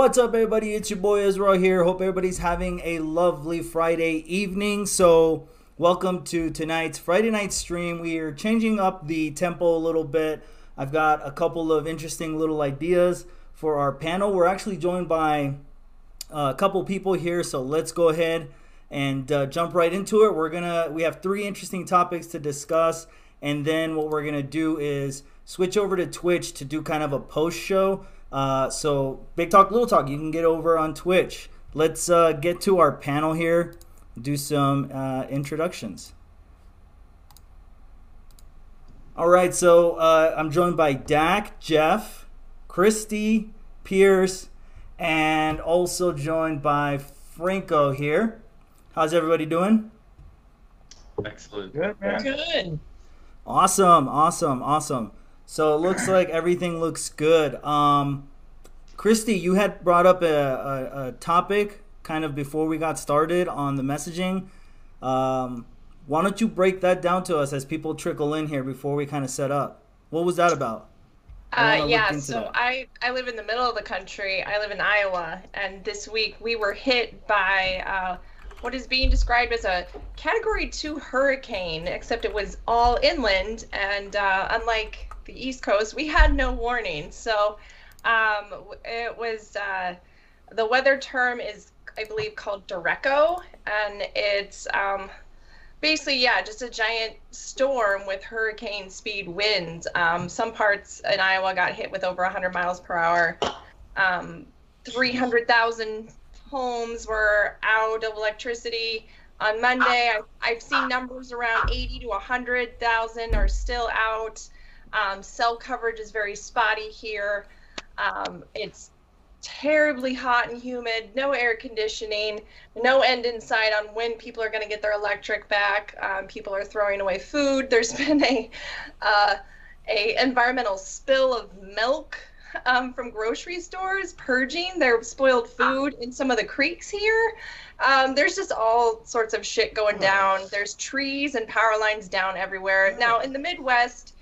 What's up, everybody? It's your boy Ezra here. Hope everybody's having a lovely Friday evening. So welcome to tonight's Friday night stream. We are changing up the tempo a little bit. I've got a couple of interesting little ideas for our panel. We're actually joined by a couple people here, so let's go ahead and jump right into it. We have three interesting topics to discuss, and then what we're gonna do is switch over to Twitch to do kind of a post show. So big talk, little talk. You can get over on Twitch. Let's get to our panel here. Do some introductions. All right, so I'm joined by Dak, Jeff, Christy, Pierce, and also joined by Franco here. How's everybody doing? Excellent. Good, man. Good. Awesome, awesome, awesome. So it looks like everything looks good. Christy, you had brought up a topic kind of before we got started on the messaging. Why don't you break that down to us as people trickle in here before we kind of set up? What was that about? I live in the middle of the country. I live in Iowa, and this week we were hit by what is being described as a Category 2 hurricane, except it was all inland, and unlike the East Coast, we had no warning. So it was, the weather term is, I believe, called derecho, and it's basically, yeah, just a giant storm with hurricane speed winds. Some parts in Iowa got hit with over 100 miles per hour. 300,000 homes were out of electricity on Monday. I've seen numbers around 80 to 100,000 are still out. Cell coverage is very spotty here. It's terribly hot and humid, no air conditioning, no end in sight on when people are going to get their electric back. People are throwing away food. There's been a environmental spill of milk from grocery stores, purging their spoiled food in some of the creeks here. There's just all sorts of shit going down. There's trees and power lines down everywhere. Now, in the Midwest,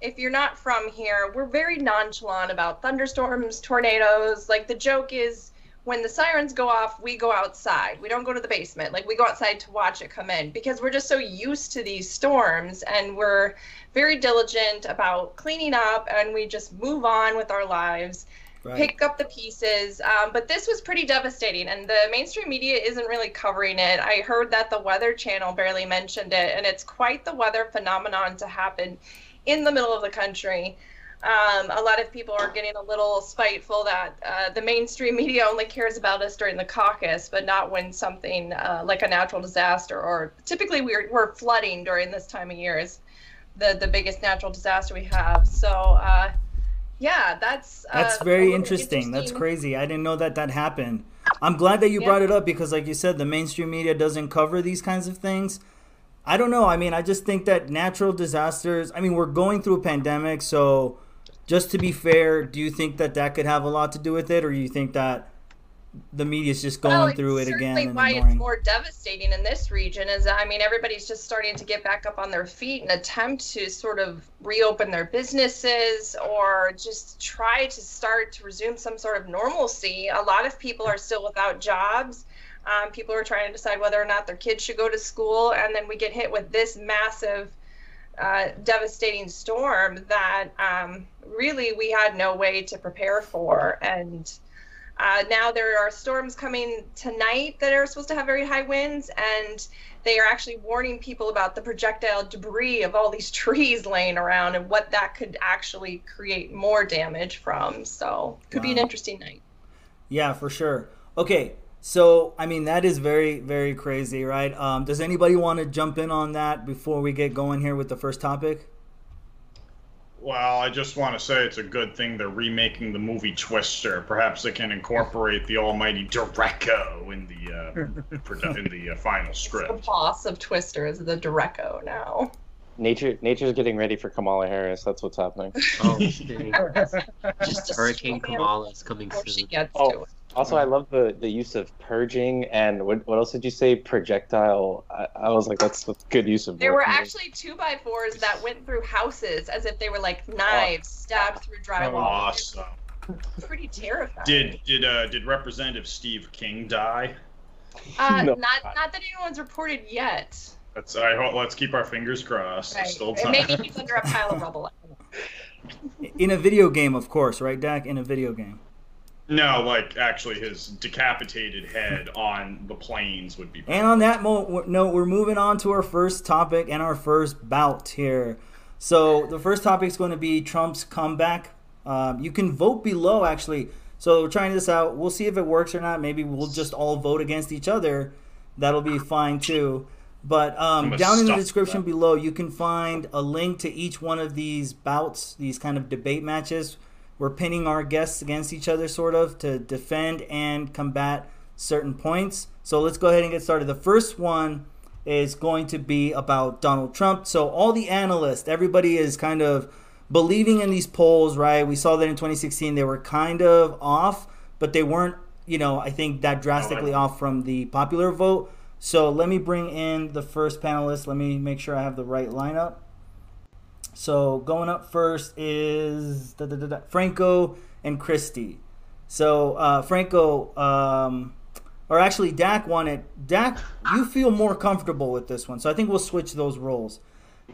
if you're not from here, we're very nonchalant about thunderstorms, tornadoes. Like, the joke is when the sirens go off, we go outside. We don't go to the basement. Like, we go outside to watch it come in because we're just so used to these storms, and we're very diligent about cleaning up, and we just move on with our lives, right? Pick up the pieces. But this was pretty devastating, and the mainstream media isn't really covering it. I heard that the Weather Channel barely mentioned it, and it's quite the weather phenomenon to happen in the middle of the country. A lot of people are getting a little spiteful that the mainstream media only cares about us during the caucus, but not when something like a natural disaster, or typically we're flooding during this time of year is the biggest natural disaster we have. So yeah, that's very interesting. That's crazy. I didn't know that happened. I'm glad that you brought it up because, like you said, the mainstream media doesn't cover these kinds of things. I don't know. I mean, I just think that natural disasters, I mean, we're going through a pandemic, so just to be fair, do you think that could have a lot to do with it, or you think that the media's just going through it again? Certainly, why it's more devastating in this region is, I mean, everybody's just starting to get back up on their feet and attempt to sort of reopen their businesses or just try to start to resume some sort of normalcy. A lot of people are still without jobs. People are trying to decide whether or not their kids should go to school, and then we get hit with this massive devastating storm that really we had no way to prepare for. And now there are storms coming tonight that are supposed to have very high winds, and they are actually warning people about the projectile debris of all these trees laying around and what that could actually create more damage from. So it could be an interesting night. Yeah, for sure. Okay. So, I mean, that is very, very crazy, right? Does anybody want to jump in on that before we get going here with the first topic? Well, I just want to say it's a good thing they're remaking the movie Twister. Perhaps they can incorporate the almighty derecho in the final script. It's the boss of Twister is the derecho now. Nature's getting ready for Kamala Harris. That's what's happening. Oh, just Hurricane Kamala is coming soon. She gets to it. Also, I love the use of purging, and what else did you say? Projectile. I was like, that's good use of. There were actually 2x4s that went through houses as if they were like knives stabbed through drywall. Awesome. pretty terrifying. Did Representative Steve King die? No. Not that anyone's reported yet. That's, I hope, let's keep our fingers crossed. Right. Still time. Maybe he's under a pile of rubble. In a video game, of course, right, Dak? In a video game. No, like actually his decapitated head on the plains would be perfect. And on that note, we're moving on to our first topic and our first bout here. So the first topic is going to be Trump's comeback. You can vote below, actually. So we're trying this out. We'll see if it works or not. Maybe we'll just all vote against each other. That'll be fine, too. But down in the description below, you can find a link to each one of these bouts, these kind of debate matches. We're pinning our guests against each other, sort of, to defend and combat certain points. So let's go ahead and get started. The first one is going to be about Donald Trump. So all the analysts, everybody is kind of believing in these polls, right? We saw that in 2016 they were kind of off, but they weren't, you know, I think that drastically off from the popular vote. So let me bring in the first panelist. Let me make sure I have the right lineup. So going up first is Franco and Christy. So Franco, or actually Dak won it. Dak, you feel more comfortable with this one, so I think we'll switch those roles.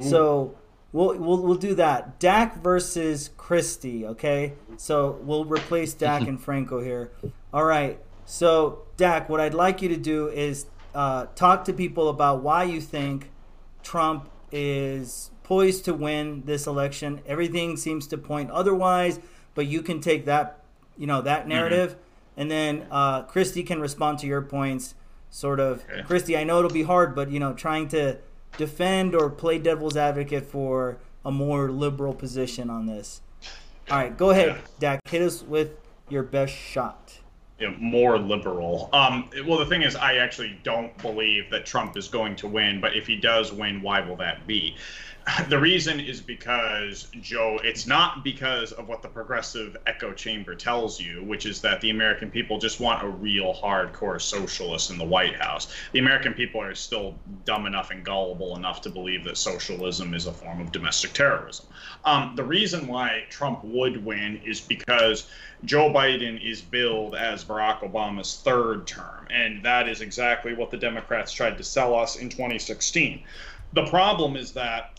Ooh. So we'll do that. Dak versus Christy, okay? So we'll replace Dak and Franco here. All right. So Dak, what I'd like you to do is talk to people about why you think Trump is poised to win this election. Everything seems to point otherwise, but you can take that, you know, that narrative, and then Christy can respond to your points, sort of. Okay. Christy, I know it'll be hard, but you know, trying to defend or play devil's advocate for a more liberal position on this. All right, go ahead, Dak. Hit us with your best shot. You know, more liberal. Well, the thing is, I actually don't believe that Trump is going to win, but if he does win, why will that be? The reason is because, Joe, it's not because of what the progressive echo chamber tells you, which is that the American people just want a real hardcore socialist in the White House. The American people are still dumb enough and gullible enough to believe that socialism is a form of domestic terrorism. The reason why Trump would win is because Joe Biden is billed as Barack Obama's third term, and that is exactly what the Democrats tried to sell us in 2016. The problem is that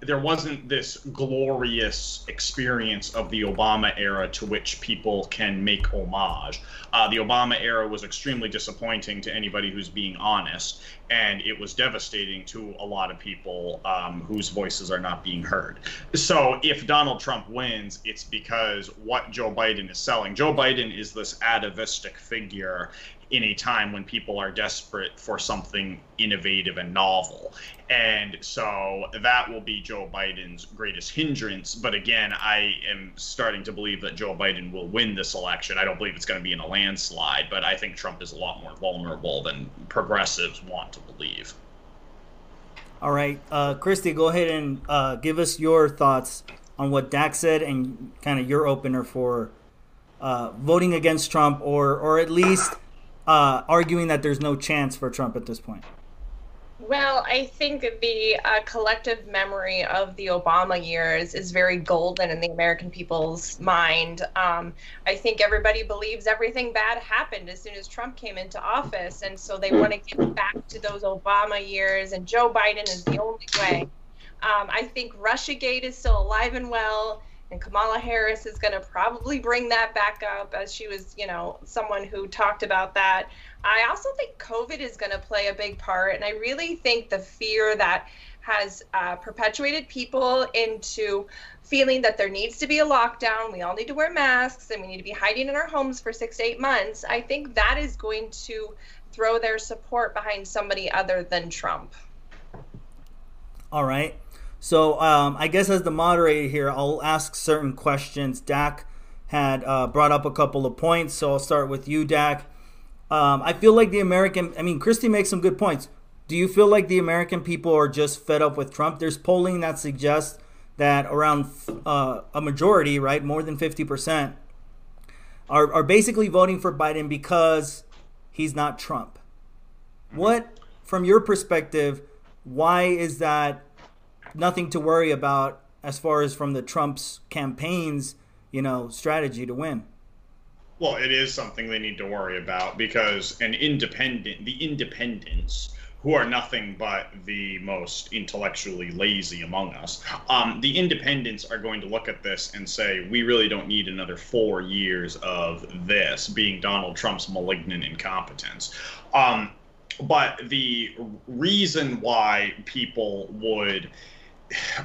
there wasn't this glorious experience of the Obama era to which people can make homage. The Obama era was extremely disappointing to anybody who's being honest, and it was devastating to a lot of people whose voices are not being heard. So if Donald Trump wins, it's because what Joe Biden is selling. Joe Biden is this atavistic figure in a time when people are desperate for something innovative and novel. And so that will be Joe Biden's greatest hindrance. But again, I am starting to believe that Joe Biden will win this election. I don't believe it's going to be in a landslide, but I think Trump is a lot more vulnerable than progressives want to believe. All right, Christy, go ahead and give us your thoughts on what Dak said and kind of your opener for voting against Trump or at least arguing that there's no chance for Trump at this point. Well, I think the collective memory of the Obama years is very golden in the American people's mind. I think everybody believes everything bad happened as soon as Trump came into office. And so they want to get back to those Obama years, and Joe Biden is the only way. I think Russiagate is still alive and well. And Kamala Harris is going to probably bring that back up, as she was, you know, someone who talked about that. I also think COVID is going to play a big part. And I really think the fear that has perpetuated people into feeling that there needs to be a lockdown, we all need to wear masks, and we need to be hiding in our homes for 6 to 8 months. I think that is going to throw their support behind somebody other than Trump. All right. So I guess as the moderator here, I'll ask certain questions. Dak had brought up a couple of points, so I'll start with you, Dak. I feel like the American – I mean, Christy makes some good points. Do you feel like the American people are just fed up with Trump? There's polling that suggests that around a majority, right, more than 50%, are basically voting for Biden because he's not Trump. What, from your perspective, why is that – nothing to worry about as far as from the Trump's campaigns you know, strategy to win. Well, it is something they need to worry about, because the independents, who are nothing but the most intellectually lazy among us, the independents are going to look at this and say, we really don't need another 4 years of this being Donald Trump's malignant incompetence. But the reason why people would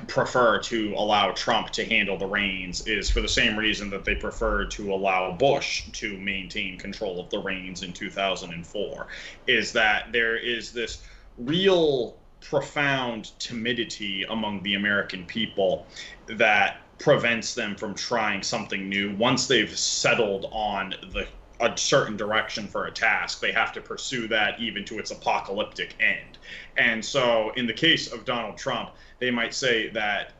prefer to allow Trump to handle the reins is for the same reason that they preferred to allow Bush to maintain control of the reins in 2004, is that there is this real profound timidity among the American people that prevents them from trying something new. Once they've settled on a certain direction for a task, they have to pursue that even to its apocalyptic end. And so in the case of Donald Trump, they might say that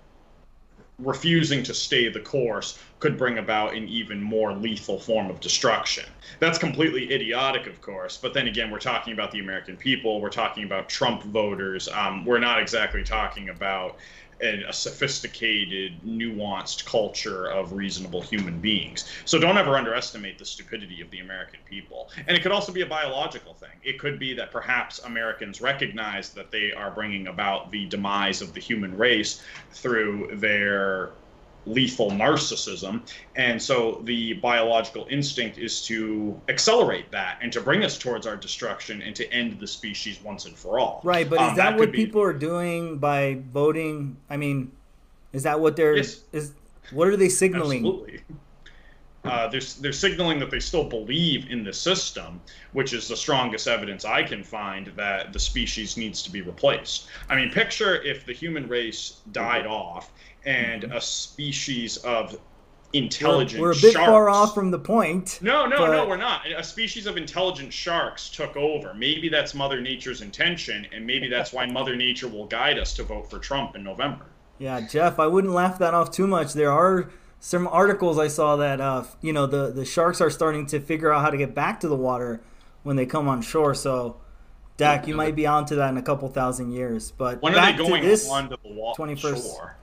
refusing to stay the course could bring about an even more lethal form of destruction. That's completely idiotic, of course. But then again, we're talking about the American people. We're talking about Trump voters. We're not exactly talking about a sophisticated, nuanced culture of reasonable human beings. So don't ever underestimate the stupidity of the American people. And it could also be a biological thing. It could be that perhaps Americans recognize that they are bringing about the demise of the human race through their lethal narcissism. And so the biological instinct is to accelerate that and to bring us towards our destruction and to end the species once and for all. Right. But is that what people are doing by voting? I mean, is that what they're, yes. What are they signaling? Absolutely. They're signaling that they still believe in the system, which is the strongest evidence I can find that the species needs to be replaced. I mean, picture if the human race died off and a species of intelligent sharks. We're a bit far off from the point. No, we're not. A species of intelligent sharks took over. Maybe that's Mother Nature's intention, and maybe that's why Mother Nature will guide us to vote for Trump in November. Yeah, Jeff, I wouldn't laugh that off too much. There are some articles I saw that, you know, the sharks are starting to figure out how to get back to the water when they come on shore. So, Dak, you might be onto that in a couple thousand years. But when are they going onto the water shore?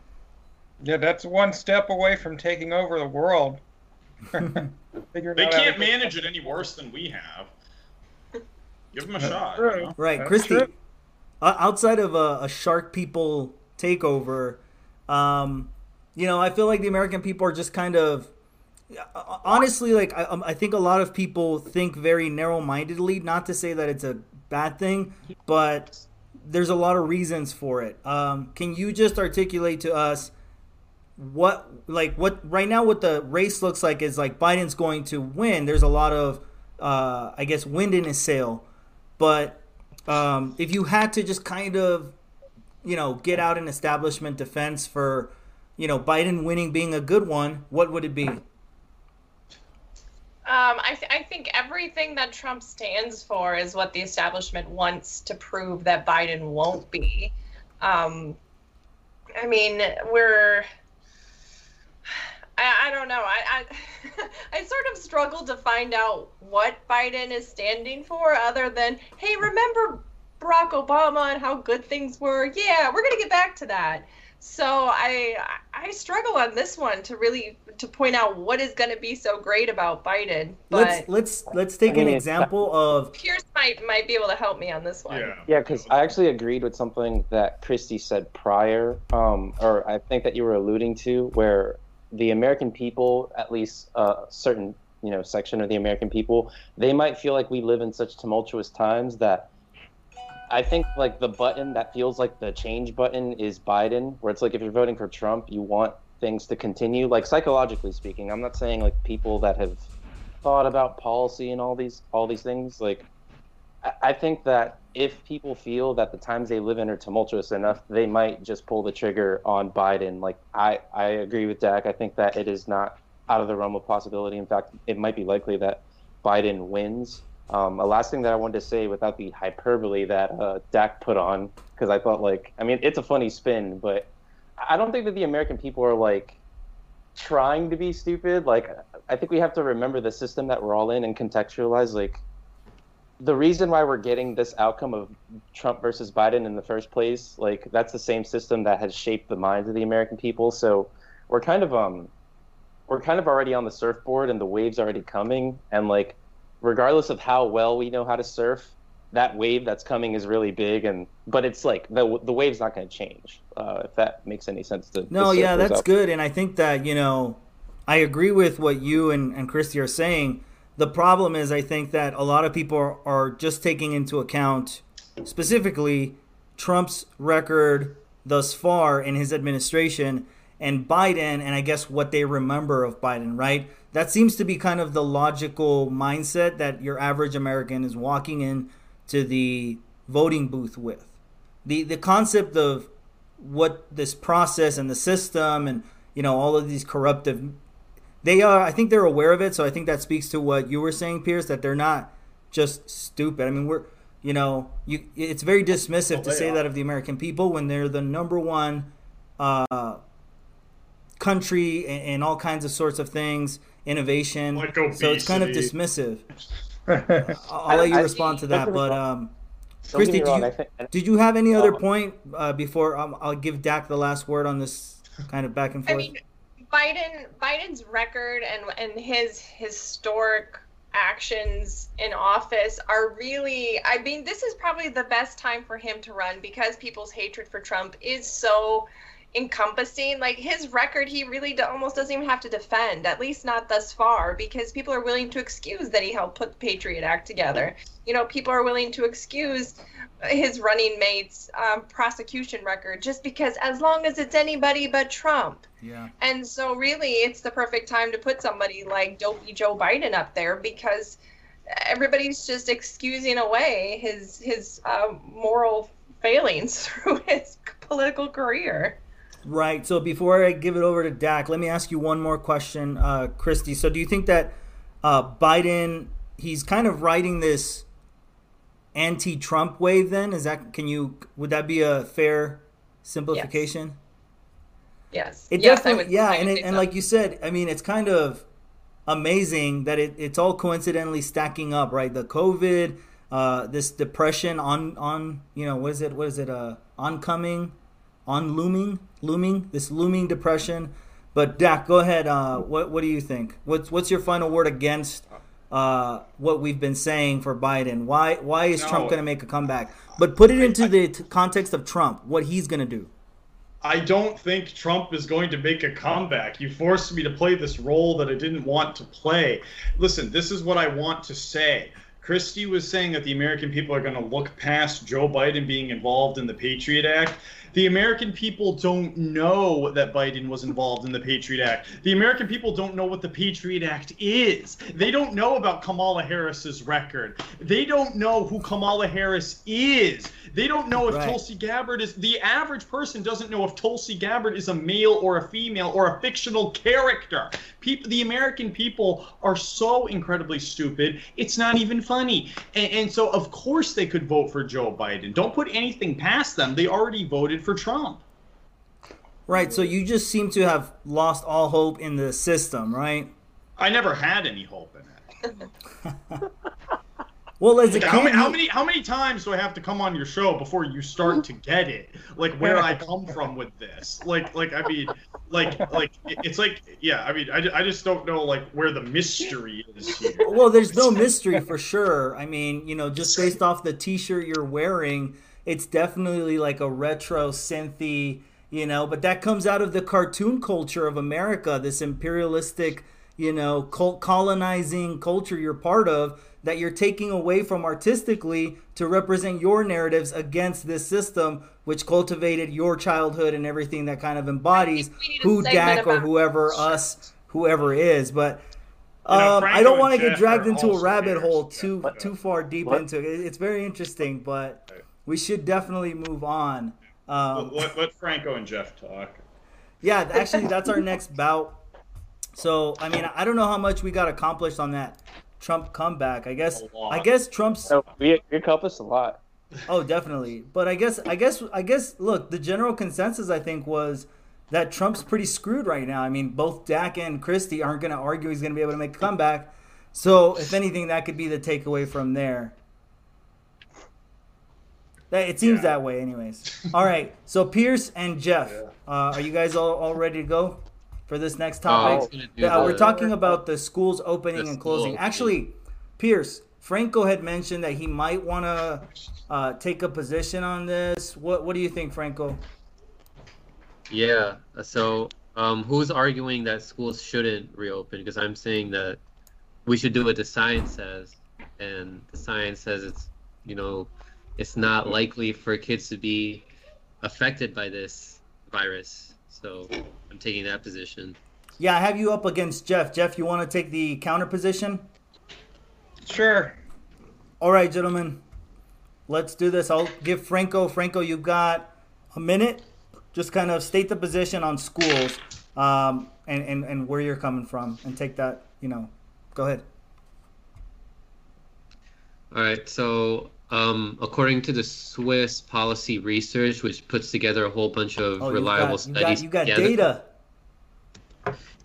Yeah, that's one step away from taking over the world. They can't manage it any worse than we have. Give them a shot. You know? Right, Christy, outside of a shark people takeover, you know, I feel like the American people are just kind of, honestly, like I think a lot of people think very narrow-mindedly, not to say that it's a bad thing, but there's a lot of reasons for it. Can you just articulate to us what right now what the race looks like is like Biden's going to win. There's a lot of, I guess, wind in his sail. But if you had to just kind of, you know, get out an establishment defense for, you know, Biden winning being a good one, what would it be? I think everything that Trump stands for is what the establishment wants to prove that Biden won't be. I mean, I don't know. I sort of struggle to find out what Biden is standing for other than, hey, remember Barack Obama and how good things were? Yeah, we're going to get back to that. So I struggle on this one to really point out what is going to be so great about Biden. But let's take an example of Pierce might be able to help me on this one. Yeah, because I actually agreed with something that Christy said prior, or I think that you were alluding to, where the American people, at least a certain, you know, section of the American people, they might feel like we live in such tumultuous times that I think like the button that feels like the change button is Biden, where it's like if you're voting for Trump, you want things to continue. Like psychologically speaking, I'm not saying like people that have thought about policy and all these things. Like I think that if people feel that the times they live in are tumultuous enough, they might just pull the trigger on Biden. Like I agree with Dak. I think that it is not out of the realm of possibility. In fact, it might be likely that Biden wins. A last thing that I wanted to say without the hyperbole that Dak put on, because I thought like, I mean, it's a funny spin, but I don't think that the American people are like trying to be stupid. Like, I think we have to remember the system that we're all in and contextualize like the reason why we're getting this outcome of Trump versus Biden in the first place. Like, that's the same system that has shaped the minds of the American people. So we're kind of we're kind of already on the surfboard and the wave's already coming. And like, regardless of how well we know how to surf, that wave that's coming is really big. And but it's like the wave's not going to change, if that makes any sense to no, yeah, that's good. And I think that, you know, I agree with what you and Christy are saying. The problem is, I think that a lot of people are just taking into account specifically Trump's record thus far in his administration and Biden, and I guess what they remember of Biden, right? That seems to be kind of the logical mindset that your average American is walking in to the voting booth with. The concept of what this process and the system and, you know, all of these corruptive, they are, I think they're aware of it. So I think that speaks to what you were saying, Pierce, that they're not just stupid. I mean, we're, you know, it's very dismissive to say that of the American people when they're the number one country and all kinds of sorts of things, innovation. Like so it's kind of dismissive. I'll let you respond to that. But Christy, did you have any other point before I'll give Dak the last word on this kind of back and forth? I mean, Biden's record and his historic actions in office are really, I mean, this is probably the best time for him to run because people's hatred for Trump is so encompassing. Like his record, he really almost doesn't even have to defend, at least not thus far, because people are willing to excuse that he helped put the Patriot Act together. You know, people are willing to excuse his running mate's prosecution record just because as long as it's anybody but Trump. Yeah. And so really it's the perfect time to put somebody like dopey Joe Biden up there because everybody's just excusing away his moral failings through his political career. Right. So before I give it over to Dak, let me ask you one more question, Christy. So do you think that Biden, he's kind of riding this anti-Trump wave then? Is that, would that be a fair simplification? Yes. And like you said, I mean, it's kind of amazing that it's all coincidentally stacking up, right? The COVID, this depression on you know, this looming depression. But Dak, go ahead. What do you think? What's your final word against what we've been saying for Biden? Why is Trump going to make a comeback? But put it into the context of Trump, what he's going to do. I don't think Trump is going to make a comeback. You forced me to play this role that I didn't want to play. Listen, this is what I want to say. Christie was saying that the American people are going to look past Joe Biden being involved in the Patriot Act. The American people don't know that Biden was involved in the Patriot Act. The American people don't know what the Patriot Act is. They don't know about Kamala Harris's record. They don't know who Kamala Harris is. They don't know if Tulsi Gabbard is. The average person doesn't know if Tulsi Gabbard is a male or a female or a fictional character. The American people are so incredibly stupid, it's not even funny. And so, of course, they could vote for Joe Biden. Don't put anything past them. They already voted for Trump. Right, so you just seem to have lost all hope in the system, right? I never had any hope in it. Well, as a how many times do I have to come on your show before you start to get it? Like where I come from with this? I just don't know like where the mystery is here. Well, there's no mystery for sure. I mean, you know, just based off the t-shirt you're wearing, it's definitely like a retro synthy, you know, but that comes out of the cartoon culture of America, this imperialistic, you know, colonizing culture you're part of that you're taking away from artistically to represent your narratives against this system, which cultivated your childhood and everything that kind of embodies who Dak or whoever whoever is. But I don't want to get dragged into a rabbit hole too far deep into it. It's very interesting, but we should definitely move on. Let Franco and Jeff talk. Yeah, actually, that's our next bout. So, I mean, I don't know how much we got accomplished on that Trump comeback. I guess Trump's... No, we accomplished a lot. Oh, definitely. But I guess. Look, the general consensus, I think, was that Trump's pretty screwed right now. I mean, both Dak and Christie aren't going to argue he's going to be able to make a comeback. So, if anything, that could be the takeaway from there. It seems that way anyways. All right. So Pierce and Jeff, are you guys all ready to go for this next topic. We're talking about the schools opening and closing. Actually, Pierce, Franco had mentioned that he might want to take a position on this. What do you think, Franco? Yeah, so who's arguing that schools shouldn't reopen? Because I'm saying that we should do what the science says, and the science says it's not likely for kids to be affected by this virus. So I'm taking that position. Yeah, I have you up against Jeff. Jeff, you want to take the counter position? Sure. All right, gentlemen, let's do this. I'll give Franco. Franco, you've got a minute. Just kind of state the position on schools and where you're coming from, and take that, Go ahead. All right. So according to the Swiss policy research, which puts together a whole bunch of reliable studies. You got data.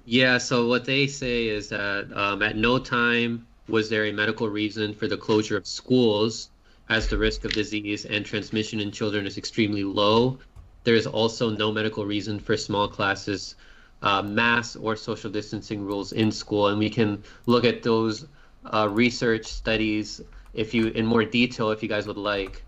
Yeah. So what they say is that at no time was there a medical reason for the closure of schools, as the risk of disease and transmission in children is extremely low. There is also no medical reason for small classes, mass or social distancing rules in school. And we can look at those research studies in more detail, if you guys would like.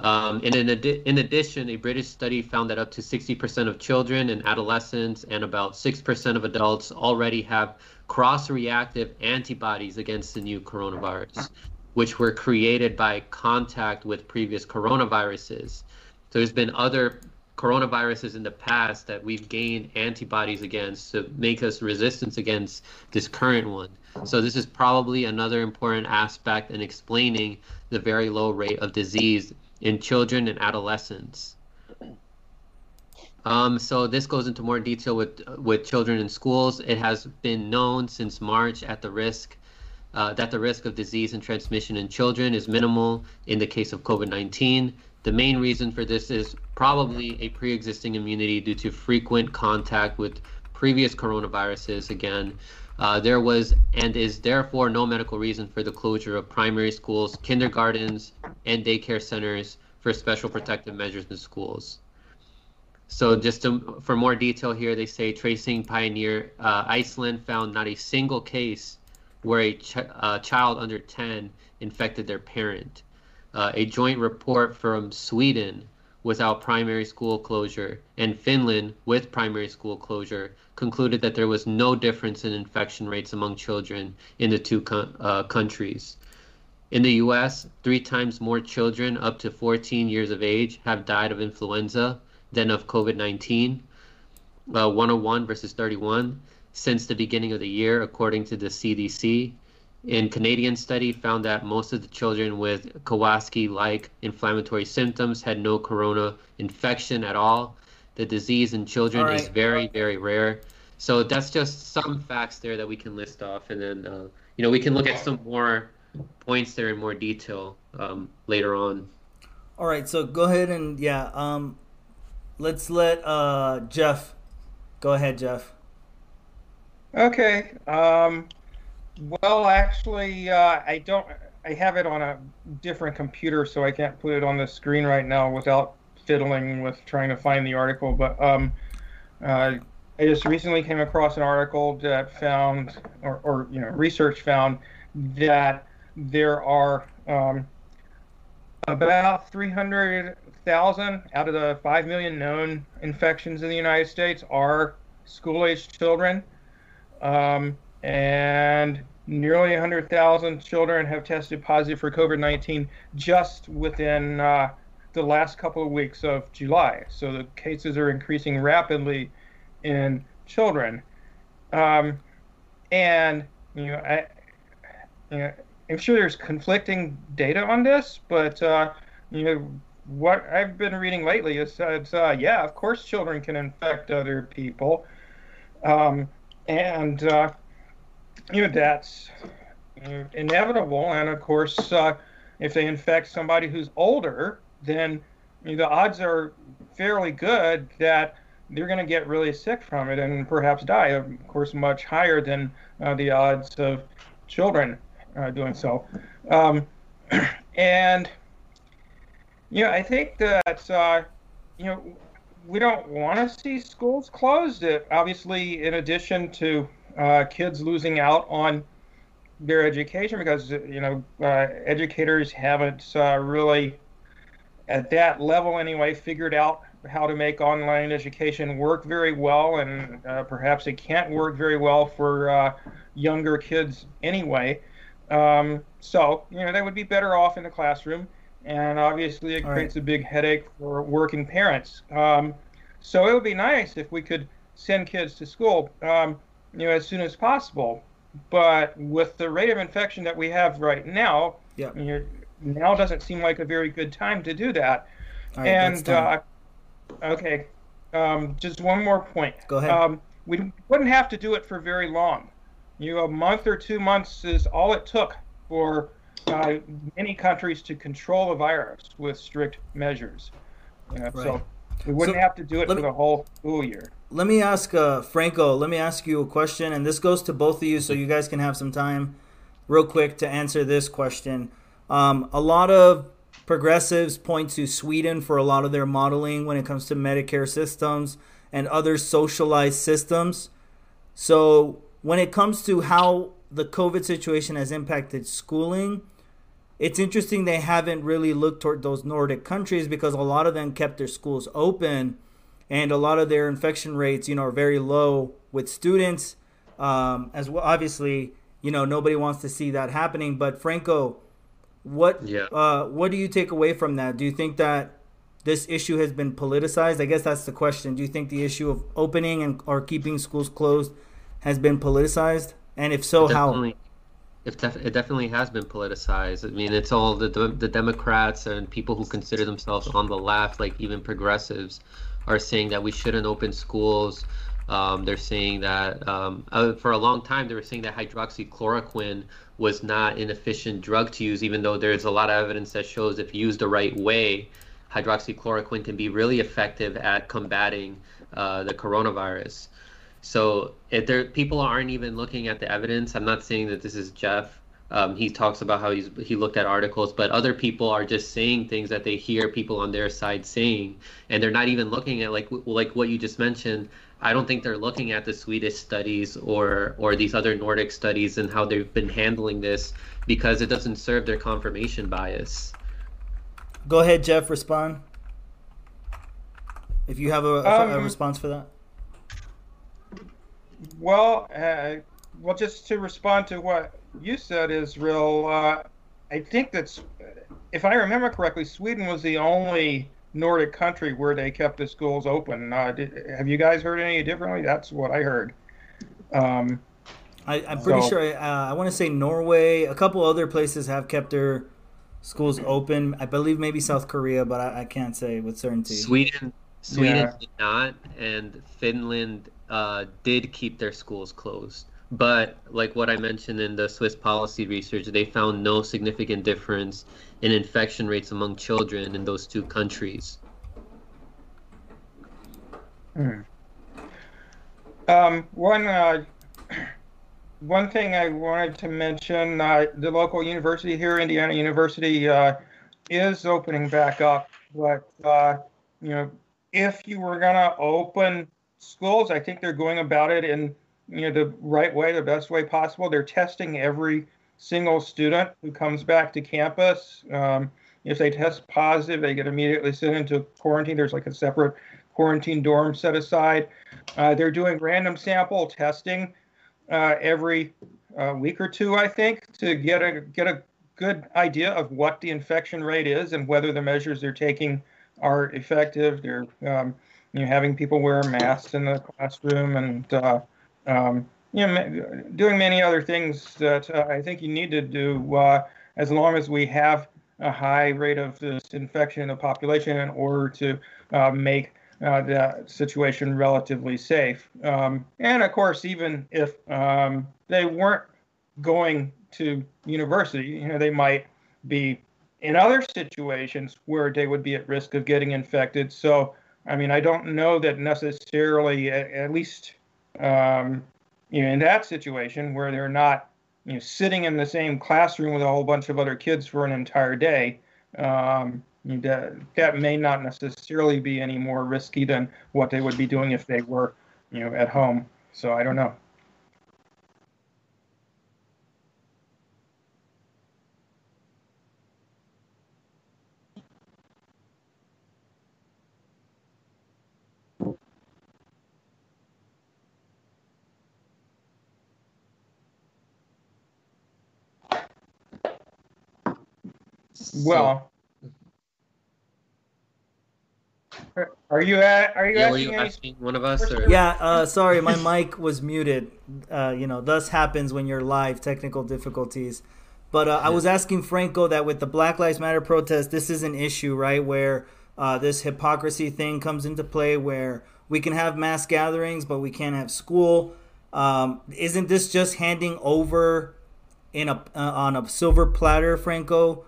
And in addition, a British study found that up to 60% of children and adolescents and about 6% of adults already have cross-reactive antibodies against the new coronavirus, which were created by contact with previous coronaviruses. So there's been other coronaviruses in the past that we've gained antibodies against to make us resistant against this current one. So this is probably another important aspect in explaining the very low rate of disease in children and adolescents. So this goes into more detail with children in schools. It has been known since March that the risk of disease and transmission in children is minimal in the case of COVID-19. The main reason for this is probably a pre-existing immunity due to frequent contact with previous coronaviruses. Again, there was and is therefore no medical reason for the closure of primary schools, kindergartens, and daycare centers for special protective measures in schools. So for more detail here, they say tracing pioneer Iceland found not a single case where a child under 10 infected their parent. A joint report from Sweden without primary school closure and Finland with primary school closure concluded that there was no difference in infection rates among children in the two countries. In the U.S., 3 times more children up to 14 years of age have died of influenza than of COVID-19, 101 versus 31, since the beginning of the year, according to the CDC. In Canadian study found that most of the children with Kawasaki-like inflammatory symptoms had no corona infection at all. The disease in children is very, very rare. So that's just some facts there that we can list off. And then, we can look at some more points there in more detail later on. All right. So go ahead and, let's let Jeff. Go ahead, Jeff. Okay. Well, actually, I have it on a different computer, so I can't put it on the screen right now without fiddling with trying to find the article. But I just recently came across an article that found, research found that there are about 300,000 out of the 5 million known infections in the United States are school-aged children. And nearly 100,000 children have tested positive for COVID-19 just within the last couple of weeks of July. So the cases are increasing rapidly in children. I'm sure there's conflicting data on this, but what I've been reading lately is that, of course, children can infect other people. That's inevitable. And of course, if they infect somebody who's older, then the odds are fairly good that they're going to get really sick from it and perhaps die. Of course, much higher than the odds of children doing so. I think that we don't want to see schools closed. Obviously, in addition to kids losing out on their education, because educators haven't really, at that level anyway, figured out how to make online education work very well, and perhaps it can't work very well for younger kids anyway. So, they would be better off in the classroom, and obviously it creates a big headache for working parents. So it would be nice if we could send kids to school, as soon as possible. But with the rate of infection that we have right now, now doesn't seem like a very good time to do that. All right, and just one more point. Go ahead. We wouldn't have to do it for very long. A month or 2 months is all it took for many countries to control the virus with strict measures. So we wouldn't have to do it for the whole school year. Let me ask Franco, let me ask you a question, and this goes to both of you so you guys can have some time real quick to answer this question. A lot of progressives point to Sweden for a lot of their modeling when it comes to Medicare systems and other socialized systems. So when it comes to how the COVID situation has impacted schooling, it's interesting they haven't really looked toward those Nordic countries, because a lot of them kept their schools open and a lot of their infection rates, are very low with students. As well, obviously, nobody wants to see that happening. But Franco, what do you take away from that? Do you think that this issue has been politicized? I guess that's the question. Do you think the issue of opening or keeping schools closed has been politicized? And if so, how? It definitely has been politicized. I mean, it's all the Democrats and people who consider themselves on the left, like even progressives, are saying that we shouldn't open schools. They're saying that for a long time they were saying that hydroxychloroquine was not an efficient drug to use, even though there's a lot of evidence that shows if used the right way, hydroxychloroquine can be really effective at combating the coronavirus. So people aren't even looking at the evidence. I'm not saying that this is Jeff. He talks about how he looked at articles, but other people are just saying things that they hear people on their side saying, and they're not even looking at like what you just mentioned. I don't think they're looking at the Swedish studies or these other Nordic studies and how they've been handling this, because it doesn't serve their confirmation bias. Go ahead, Jeff, respond. If you have a response for that. Well, just to respond to what you said, Israel, I think that's, if I remember correctly, Sweden was the only Nordic country where they kept the schools open. Have you guys heard any differently? That's what I heard. I'm pretty sure. I want to say Norway. A couple other places have kept their schools open. I believe maybe South Korea, but I can't say with certainty. Sweden did not, and Finland did keep their schools closed. But like what I mentioned in the Swiss policy research, they found no significant difference in infection rates among children in those two countries. One thing I wanted to mention, the local university here, Indiana University, is opening back up. But, if you were going to open schools, I think they're going about it in the right way, the best way possible. They're testing every single student who comes back to campus. If they test positive, they get immediately sent into quarantine. There's like a separate quarantine dorm set aside. They're doing random sample testing every week or two, I think, to get a good idea of what the infection rate is and whether the measures they're taking are effective. They're having people wear masks in the classroom and doing many other things that I think you need to do as long as we have a high rate of this infection in the population in order to make the situation relatively safe. And of course, even if they weren't going to university, they might be in other situations where they would be at risk of getting infected. So, I mean, I don't know that necessarily, at least in that situation where they're not, sitting in the same classroom with a whole bunch of other kids for an entire day, that may not necessarily be any more risky than what they would be doing if they were, at home. So I don't know. Well, are you asking one of us? Or? Yeah, sorry, my mic was muted. Thus happens when you're live, technical difficulties. But I was asking Franco that with the Black Lives Matter protest, this is an issue, right, where this hypocrisy thing comes into play, where we can have mass gatherings, but we can't have school. Isn't this just handing over on a silver platter, Franco?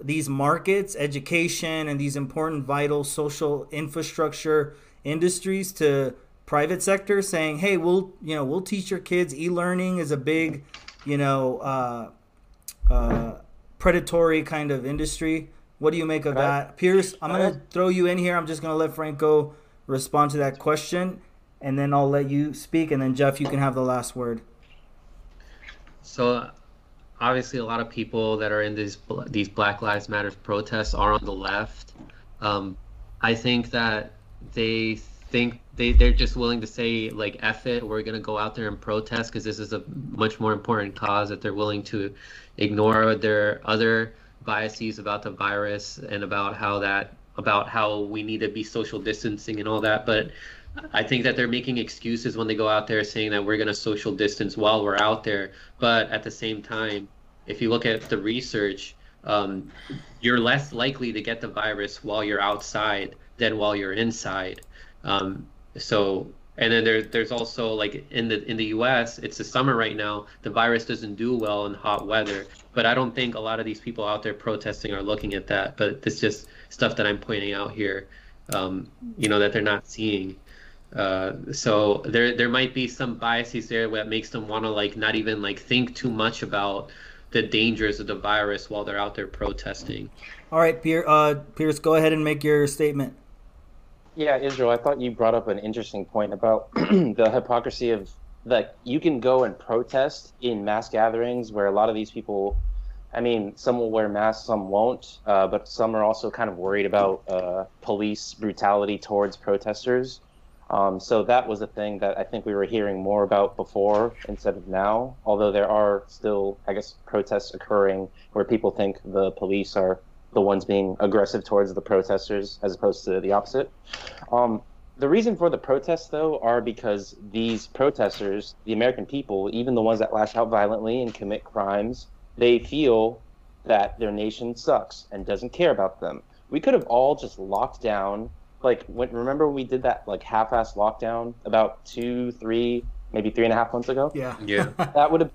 These markets, education, and these important, vital social infrastructure industries to private sector, saying, "Hey, we'll teach your kids." E-learning is a big, predatory kind of industry. What do you make of that, Pierce? I'm gonna throw you in here. I'm just gonna let Franco respond to that question, and then I'll let you speak, and then Jeff, you can have the last word. So. Obviously, a lot of people that are in these Black Lives Matter protests are on the left. I think that they think they're just willing to say, like, F it, we're going to go out there and protest because this is a much more important cause, that they're willing to ignore their other biases about the virus and about how we need to be social distancing and all that. But I think that they're making excuses when they go out there saying that we're going to social distance while we're out there. But at the same time, if you look at the research, you're less likely to get the virus while you're outside than while you're inside. And then there's also, like, in the U.S., it's the summer right now. The virus doesn't do well in hot weather. But I don't think a lot of these people out there protesting are looking at that. But it's just stuff that I'm pointing out here, that they're not seeing. So there might be some biases there that makes them want to, like, not even, like, think too much about the dangers of the virus while they're out there protesting. All right, Pierce, go ahead and make your statement. Yeah, Israel, I thought you brought up an interesting point about the hypocrisy of that. You can go and protest in mass gatherings where a lot of these people, I mean, some will wear masks, some won't, but some are also kind of worried about police brutality towards protesters. So that was a thing that I think we were hearing more about before instead of now, although there are still, I guess, protests occurring where people think the police are the ones being aggressive towards the protesters as opposed to the opposite. The reason for the protests, though, are because these protesters, the American people, even the ones that lash out violently and commit crimes, they feel that their nation sucks and doesn't care about them. We could have all just locked down. Like, remember when we did that, like, half-ass lockdown about 3 and a half months ago? Yeah. That would have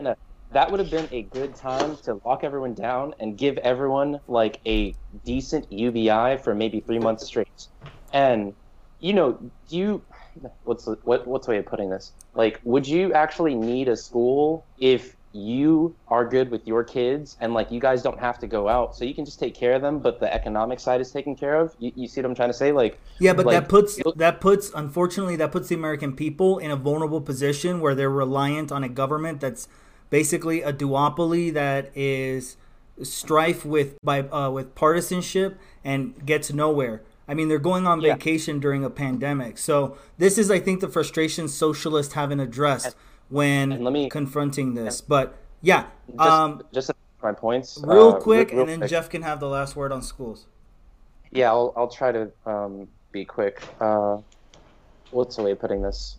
been a good time to lock everyone down and give everyone, like, a decent UBI for maybe 3 months straight. And, what's the way of putting this? Like, would you actually need a school if you are good with your kids and, like, you guys don't have to go out, so you can just take care of them, but the economic side is taken care of? You see what I'm trying to say? Like, yeah, but like, that puts the American people in a vulnerable position where they're reliant on a government that's basically a duopoly that is strife with partisanship and gets nowhere. I mean, they're going on vacation during a pandemic. So this is, I think, the frustration socialists haven't addressed when confronting this. But yeah, just my points real quick, and then Jeff can have the last word on schools. Yeah, I'll try to be quick. What's the way of putting this?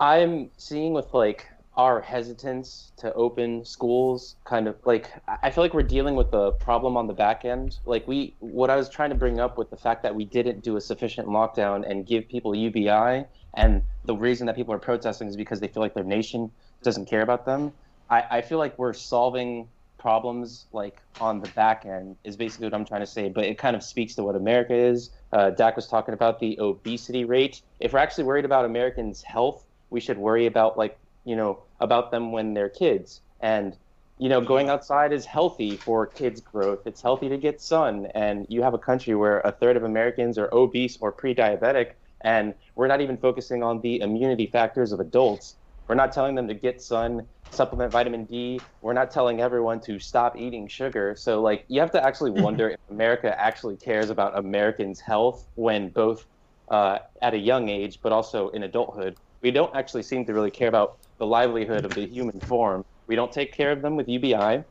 I'm seeing with, like, our hesitance to open schools, kind of like, I feel like we're dealing with the problem on the back end. Like, what I was trying to bring up with the fact that we didn't do a sufficient lockdown and give people UBI, and the reason that people are protesting is because they feel like their nation doesn't care about them. I feel like we're solving problems, like, on the back end is basically what I'm trying to say, but it kind of speaks to what America is. Dak was talking about the obesity rate. If we're actually worried about Americans' health, we should worry about, like, about them when they're kids. And you know, going outside is healthy for kids' growth. It's healthy to get sun. And you have a country where a third of Americans are obese or pre-diabetic, and we're not even focusing on the immunity factors of adults. We're not telling them to get sun, supplement vitamin D. We're not telling everyone to stop eating sugar. So, like, you have to actually wonder if America actually cares about Americans' health when both at a young age, but also in adulthood, we don't actually seem to really care about the livelihood of the human form. We don't take care of them with UBI.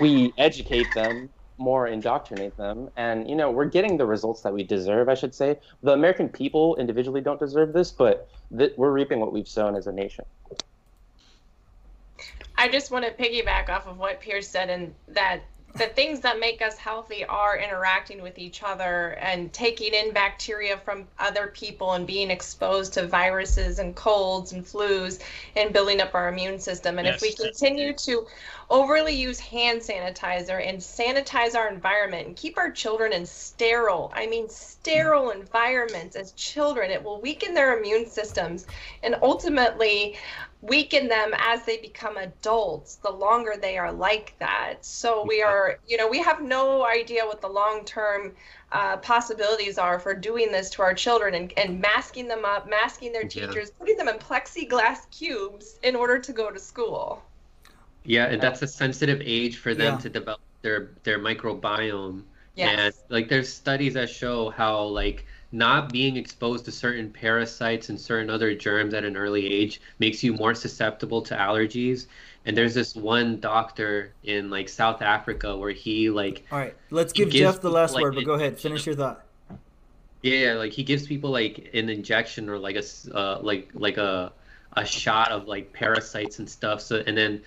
We educate them more, indoctrinate them, and, you know, we're getting the results that we deserve, I should say. The American people individually don't deserve this, but we're reaping what we've sown as a nation. I just want to piggyback off of what Pierce said, and that the things that make us healthy are interacting with each other and taking in bacteria from other people and being exposed to viruses and colds and flus and building up our immune system. And yes, if we continue to overly use hand sanitizer and sanitize our environment and keep our children in sterile, I mean sterile environments as children, it will weaken their immune systems and ultimately weaken them as they become adults, the longer they are like that. So we are, you know, we have no idea what the long-term possibilities are for doing this to our children and masking them up, masking their teachers, putting them in plexiglass cubes in order to go to school. Yeah, that's a sensitive age for them to develop their microbiome. Yes. And like there's studies that show how like not being exposed to certain parasites and certain other germs at an early age makes you more susceptible to allergies. And there's this one doctor in like South Africa where he like... All right, let's give Jeff the last word, but go ahead, finish your thought. Yeah, like he gives people like an injection or like a shot of like parasites and stuff. So and then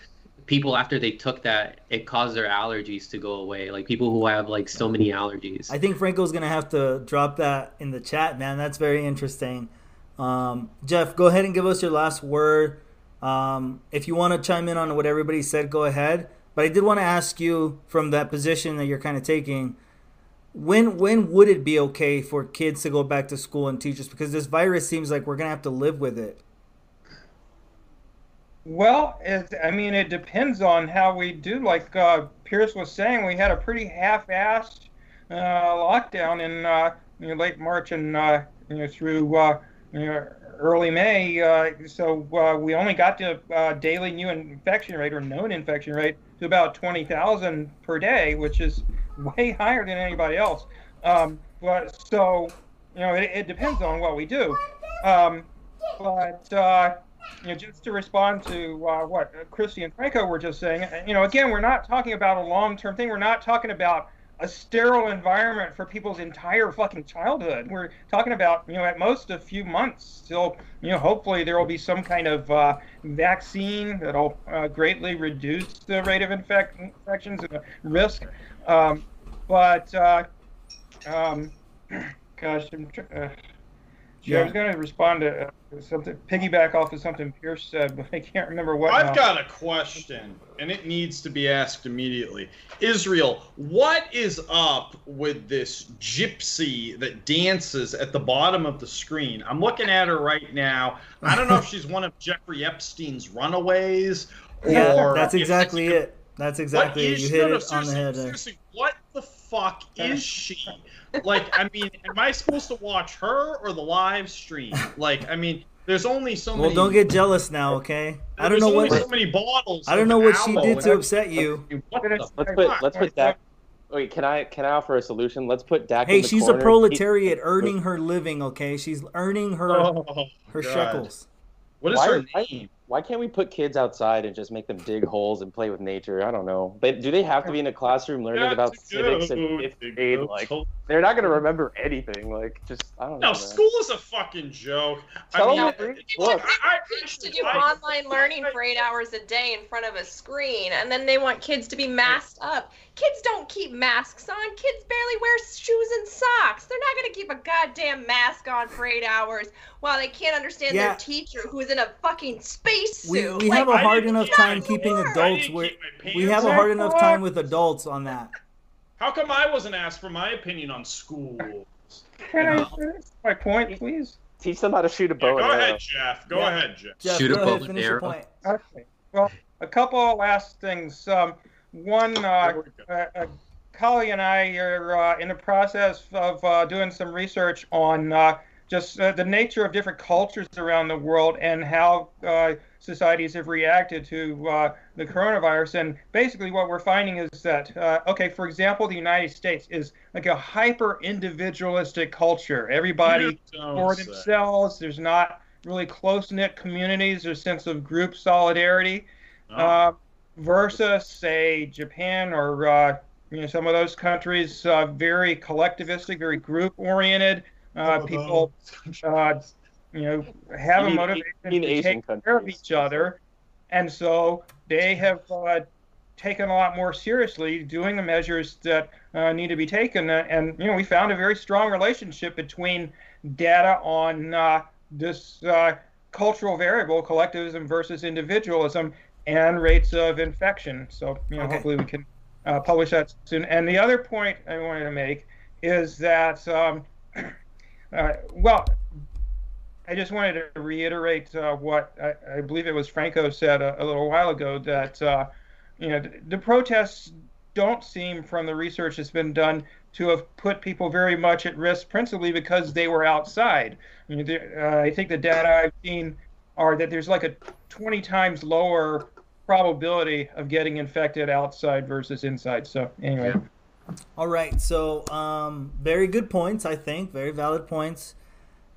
people after they took that, it caused their allergies to go away. Like people who have like so many allergies. I think Franco's gonna have to drop that in the chat, man. That's very interesting. Jeff, go ahead and give us your last word. If you want to chime in on what everybody said, go ahead. But I did want to ask you from that position that you're kind of taking, when would it be okay for kids to go back to school and teachers? Because this virus seems like we're gonna have to live with it. Well, it depends on how we do. Like Pierce was saying, we had a pretty half-assed lockdown in late March and through early May. So we only got to daily new infection rate or known infection rate to about 20,000 per day, which is way higher than anybody else. It depends on what we do. Just to respond to what Christy and Franco were just saying, again, we're not talking about a long-term thing. We're not talking about a sterile environment for people's entire fucking childhood. We're talking about, at most a few months. Still, hopefully there will be some kind of vaccine that'll greatly reduce the rate of infections and the risk. Yeah, I was going to respond to something, piggyback off of something Pierce said, but I can't remember what. I've got a question, and it needs to be asked immediately. Israel, what is up with this gypsy that dances at the bottom of the screen? I'm looking at her right now. I don't know if she's one of Jeffrey Epstein's runaways. Or that's exactly it. That's exactly it. You hit it on the head. Seriously, what the fuck is she? Like, I mean, am I supposed to watch her or the live stream? Like, I mean, there's only so many. Well, don't get jealous now, okay? I don't know what. So many bottles. I don't know what she did to upset you. Let's put Dak. Wait, can I offer a solution? Let's put Dak. Hey, in the she's corner. A proletariat earning her living. Okay, she's earning her shekels. What is her name? Why can't we put kids outside and just make them dig holes and play with nature? I don't know. Do they have to be in a classroom learning about civics and fifth grade? Like, they're not going to remember anything. Like, just, I don't know. No, school is a fucking joke. I teach to do online learning for 8 hours a day in front of a screen, and then they want kids to be masked up. Kids don't keep masks on. Kids barely wear shoes and socks. They're not going to keep a goddamn mask on for 8 hours while they can't understand their teacher who's in a fucking space suit. We have a hard enough time keeping adults. We have a hard enough time with adults on that. How come I wasn't asked for my opinion on school? Can I finish my point, please? Teach them how to shoot a bow and arrow. Go ahead, Jeff. Shoot a bow and arrow. Okay. Well, A couple of last things. Kali and I are in the process of doing some research on just the nature of different cultures around the world and how societies have reacted to the coronavirus. And basically what we're finding is that, for example, the United States is like a hyper-individualistic culture. Everybody for themselves. There's not really close-knit communities. There's a sense of group solidarity versus, say, Japan or some of those countries, very collectivistic, very group-oriented. People, have a motivation to take care of each other. And so they have taken a lot more seriously doing the measures that need to be taken. And, we found a very strong relationship between data on this cultural variable, collectivism versus individualism, and rates of infection. So, hopefully we can publish that soon. And the other point I wanted to make is that I just wanted to reiterate what I believe it was Franco said a little while ago, that the protests don't seem, from the research that's been done, to have put people very much at risk, principally because they were outside. I think the data I've seen are that there's like a 20 times lower probability of getting infected outside versus inside. So anyway. Yeah. All right, so very good points, I think, very valid points.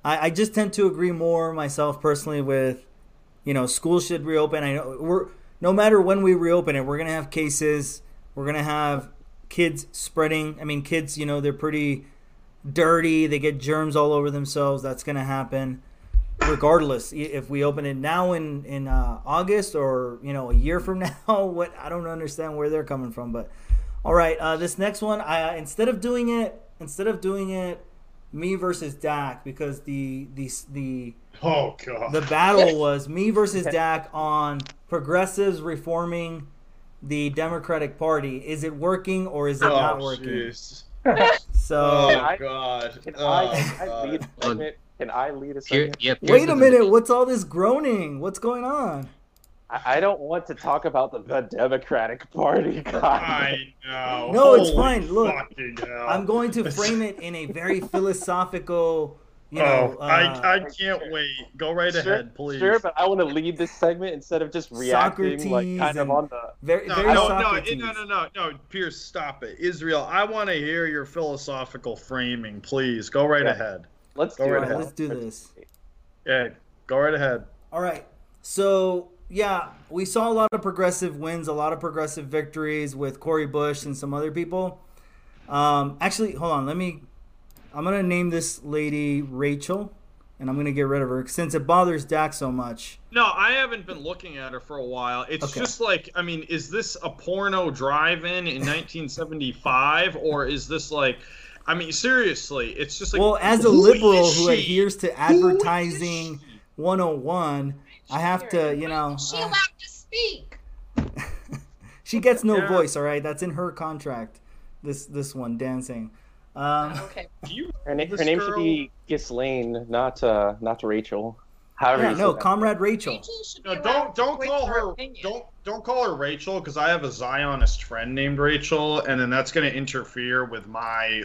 I just tend to agree more myself personally with, schools should reopen. I know no matter when we reopen it, we're going to have cases, we're going to have kids spreading. I mean, kids, they're pretty dirty. They get germs all over themselves. That's going to happen regardless if we open it now in August or, a year from now. What I don't understand where they're coming from, but... All right, this next one, instead of doing it, me versus Dak, because the battle was me versus Dak on progressives reforming the Democratic Party. Is it working or is it not working? So, God. Can I lead a second? Wait a minute. What's all this groaning? What's going on? I don't want to talk about the Democratic Party. God. I know. No, it's fine. Look, I'm going to frame it in a very philosophical, I can't wait. Go right ahead, please. Sure, but I want to lead this segment instead of just reacting, No, Pierce, stop it. Israel, I want to hear your philosophical framing, please. Go right ahead. Let's do this. Yeah, go right ahead. All right, so... Yeah, we saw a lot of progressive wins, a lot of progressive victories with Cori Bush and some other people. Actually, hold on. I'm going to name this lady Rachel, and I'm going to get rid of her since it bothers Dak so much. No, I haven't been looking at her for a while. It's just like, is this a porno drive-in in 1975, or is this like... seriously, it's just like... Well, as a liberal who adheres to advertising 101... I have to, She allowed to speak. She gets no voice, all right? That's in her contract, this one, dancing. Okay. Her name should be Ghislaine, not Rachel. Comrade Rachel. Don't call her Rachel, because I have a Zionist friend named Rachel, and then that's going to interfere with my,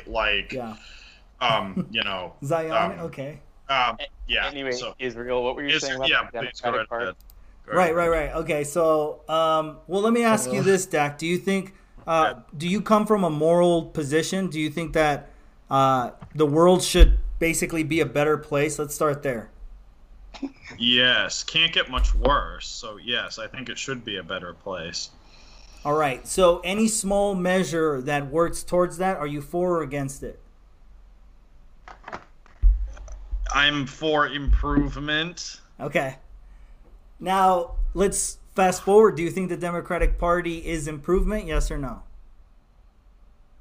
Zion, okay. Anyway, Israel, what were you saying about the Democratic Party? Right. Okay, so, let me ask you this, Dak. Do you think, do you come from a moral position? Do you think that the world should basically be a better place? Let's start there. Yes, can't get much worse. So, yes, I think it should be a better place. All right, so any small measure that works towards that, are you for or against it? I'm for improvement. Okay. Now, let's fast forward. Do you think the Democratic Party is improvement? Yes or no?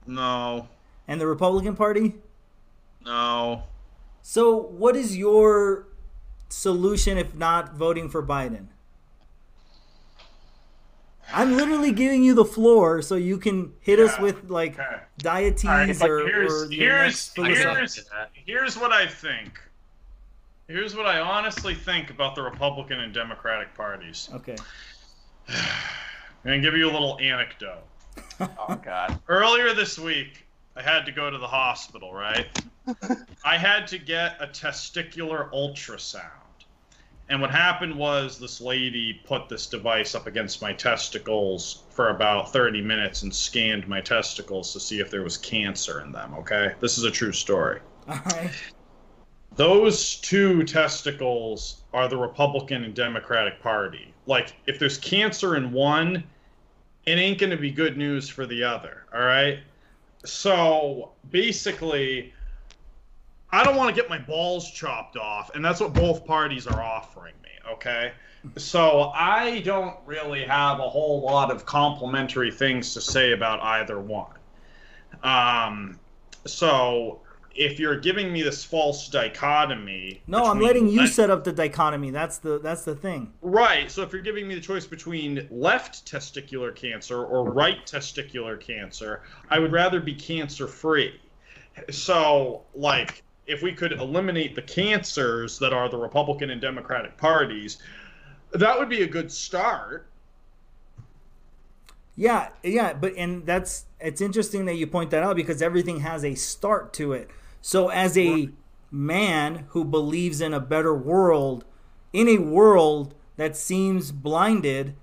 No. And the Republican Party? No. So what is your solution if not voting for Biden? I'm literally giving you the floor so you can hit us with dieties Here's what I think. Here's what I honestly think about the Republican and Democratic parties. Okay. I'm going to give you a little anecdote. Oh, God. Earlier this week, I had to go to the hospital, right? I had to get a testicular ultrasound. And what happened was this lady put this device up against my testicles for about 30 minutes and scanned my testicles to see if there was cancer in them, okay? This is a true story. All right. Those two testicles are the Republican and Democratic Party. Like, if there's cancer in one, it ain't going to be good news for the other, all right? So, basically, I don't want to get my balls chopped off, and that's what both parties are offering me, okay? So, I don't really have a whole lot of complimentary things to say about either one. So, if you're giving me this false dichotomy... No, I'm letting you set up the dichotomy. That's the thing. Right. So if you're giving me the choice between left testicular cancer or right testicular cancer, I would rather be cancer-free. So, like, if we could eliminate the cancers that are the Republican and Democratic parties, that would be a good start. Yeah, but it's interesting that you point that out because everything has a start to it. So as a man who believes in a better world, in a world that seems blinded,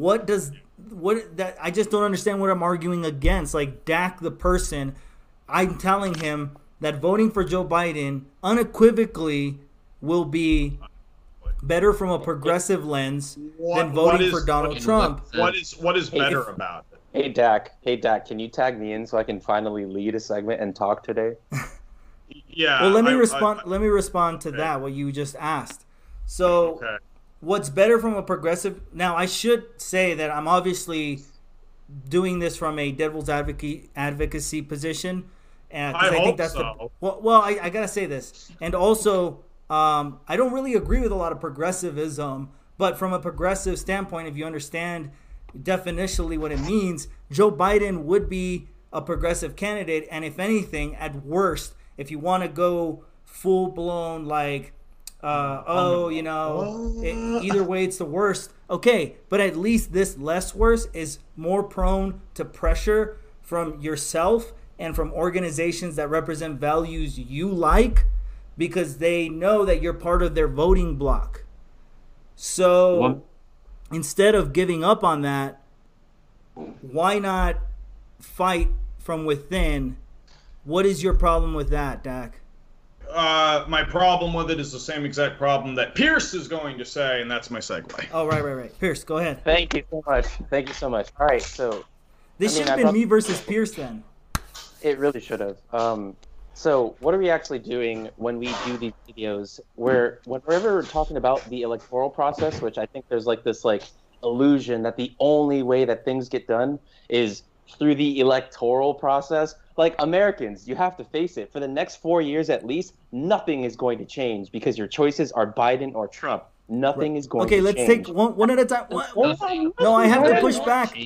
I just don't understand what I'm arguing against. Like Dak the person, I'm telling him that voting for Joe Biden unequivocally will be better from a progressive lens than voting for Donald Trump. What is better about it? Hey Dak, can you tag me in so I can finally lead a segment and talk today? Yeah. Well, let me respond to that, what you just asked. So what's better from a progressive... Now, I should say that I'm obviously doing this from a devil's advocacy position. I think that's so. I got to say this. And also, I don't really agree with a lot of progressivism, but from a progressive standpoint, if you understand... definitionally what it means, Joe Biden would be a progressive candidate, and if anything, at worst, if you want to go full-blown like either way it's the worst, okay, but at least this less worse is more prone to pressure from yourself and from organizations that represent values you like, because they know that you're part of their voting block. So instead of giving up on that, why not fight from within? What is your problem with that, Dak? My problem with it is the same exact problem that Pierce is going to say, and that's my segue. Oh, right. Pierce, go ahead. Thank you so much. All right, so... This should have been me versus Pierce then. It really should have. So what are we actually doing when we do these videos? Whenever we're talking about the electoral process, which I think there's this illusion that the only way that things get done is through the electoral process. Like, Americans, you have to face it. For the next 4 years at least, nothing is going to change because your choices are Biden or Trump. Nothing is going to change. Okay, let's take one at a time. No, I have to push back.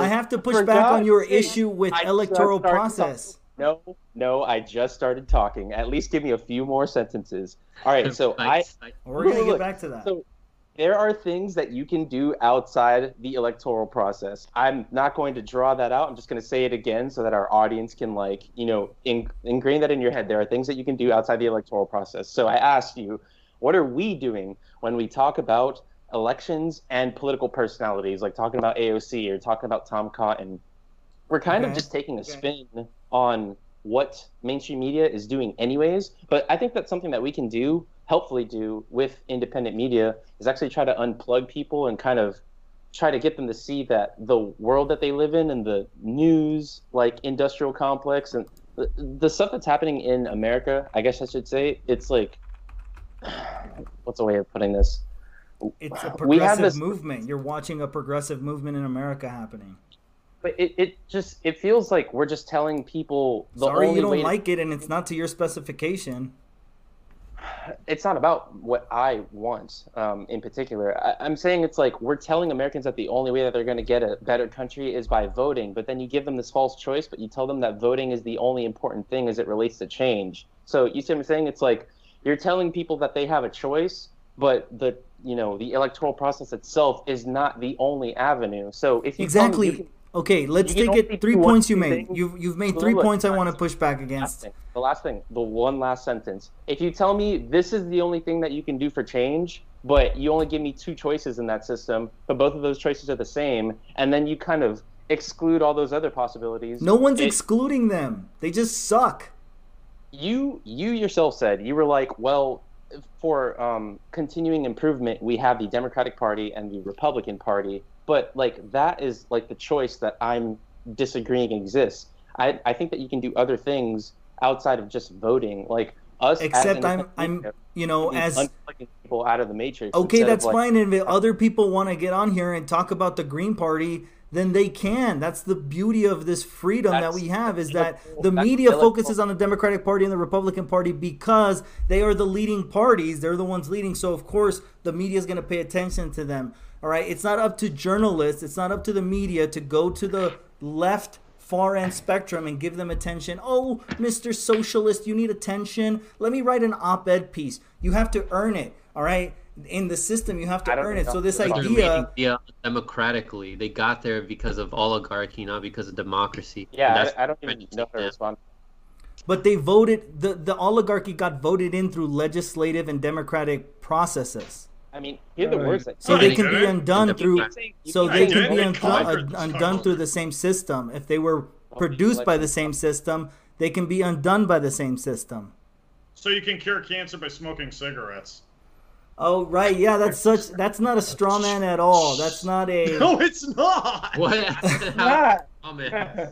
I have to push back on your issue with electoral process. No, I just started talking. At least give me a few more sentences. All right, so we're going to get back to that. So there are things that you can do outside the electoral process. I'm not going to draw that out. I'm just going to say it again so that our audience can, ingrain that in your head. There are things that you can do outside the electoral process. So I asked you, what are we doing when we talk about elections and political personalities, like talking about AOC or talking about Tom Cotton? We're kind of just taking a spin on what mainstream media is doing anyways, but I think that's something that we can do, helpfully do, with independent media, is actually try to unplug people and kind of try to get them to see that the world that they live in and the news, like industrial complex and the stuff that's happening in America, I guess I should say, it's like, what's a way of putting this? It's a progressive movement. You're watching a progressive movement in America happening. But it feels like we're just telling people the only way. Sorry, you don't like it, and it's not to your specification. It's not about what I want in particular. I'm saying it's like we're telling Americans that the only way that they're going to get a better country is by voting, but then you give them this false choice, but you tell them that voting is the only important thing as it relates to change. So you see what I'm saying? It's like you're telling people that they have a choice, but the, you know, the electoral process itself is not the only avenue. So if you exactly come, you can, okay, let's take it. 3 points you made. You've made 3 points. I want to push back against. The last sentence. If you tell me this is the only thing that you can do for change, but you only give me two choices in that system, but both of those choices are the same, and then you kind of exclude all those other possibilities. No one's excluding them. They just suck. You yourself said, you were like, well, for continuing improvement, we have the Democratic Party and the Republican Party. But like that is like the choice that I'm disagreeing exists. I think that you can do other things outside of just voting. Like us, except I'm you know, as unplugging people out of the matrix. Okay, that's like, fine. And if other people want to get on here and talk about the Green Party, then they can. That's the beauty of this freedom that we have, is that the media focuses on the Democratic Party and the Republican Party because they are the leading parties. They're the ones leading. So, of course, the media is going to pay attention to them. All right. It's not up to journalists. It's not up to the media to go to the left far end spectrum and give them attention. Oh, Mr. Socialist, you need attention. Let me write an op-ed piece. You have to earn it. All right. In the system, you have to earn it. So this idea, democratically, they got there because of oligarchy, not because of democracy. Yeah, I don't even know how to respond. But they voted. The oligarchy got voted in through legislative and democratic processes. I mean, here's the worst. So they can be undone through. So they can be undone through the same system. If they were produced by the same system, they can be undone by the same system. So you can cure cancer by smoking cigarettes. Oh, right. Yeah, that's not a straw man at all. That's not a... No, it's not! What? It's not. Oh, man.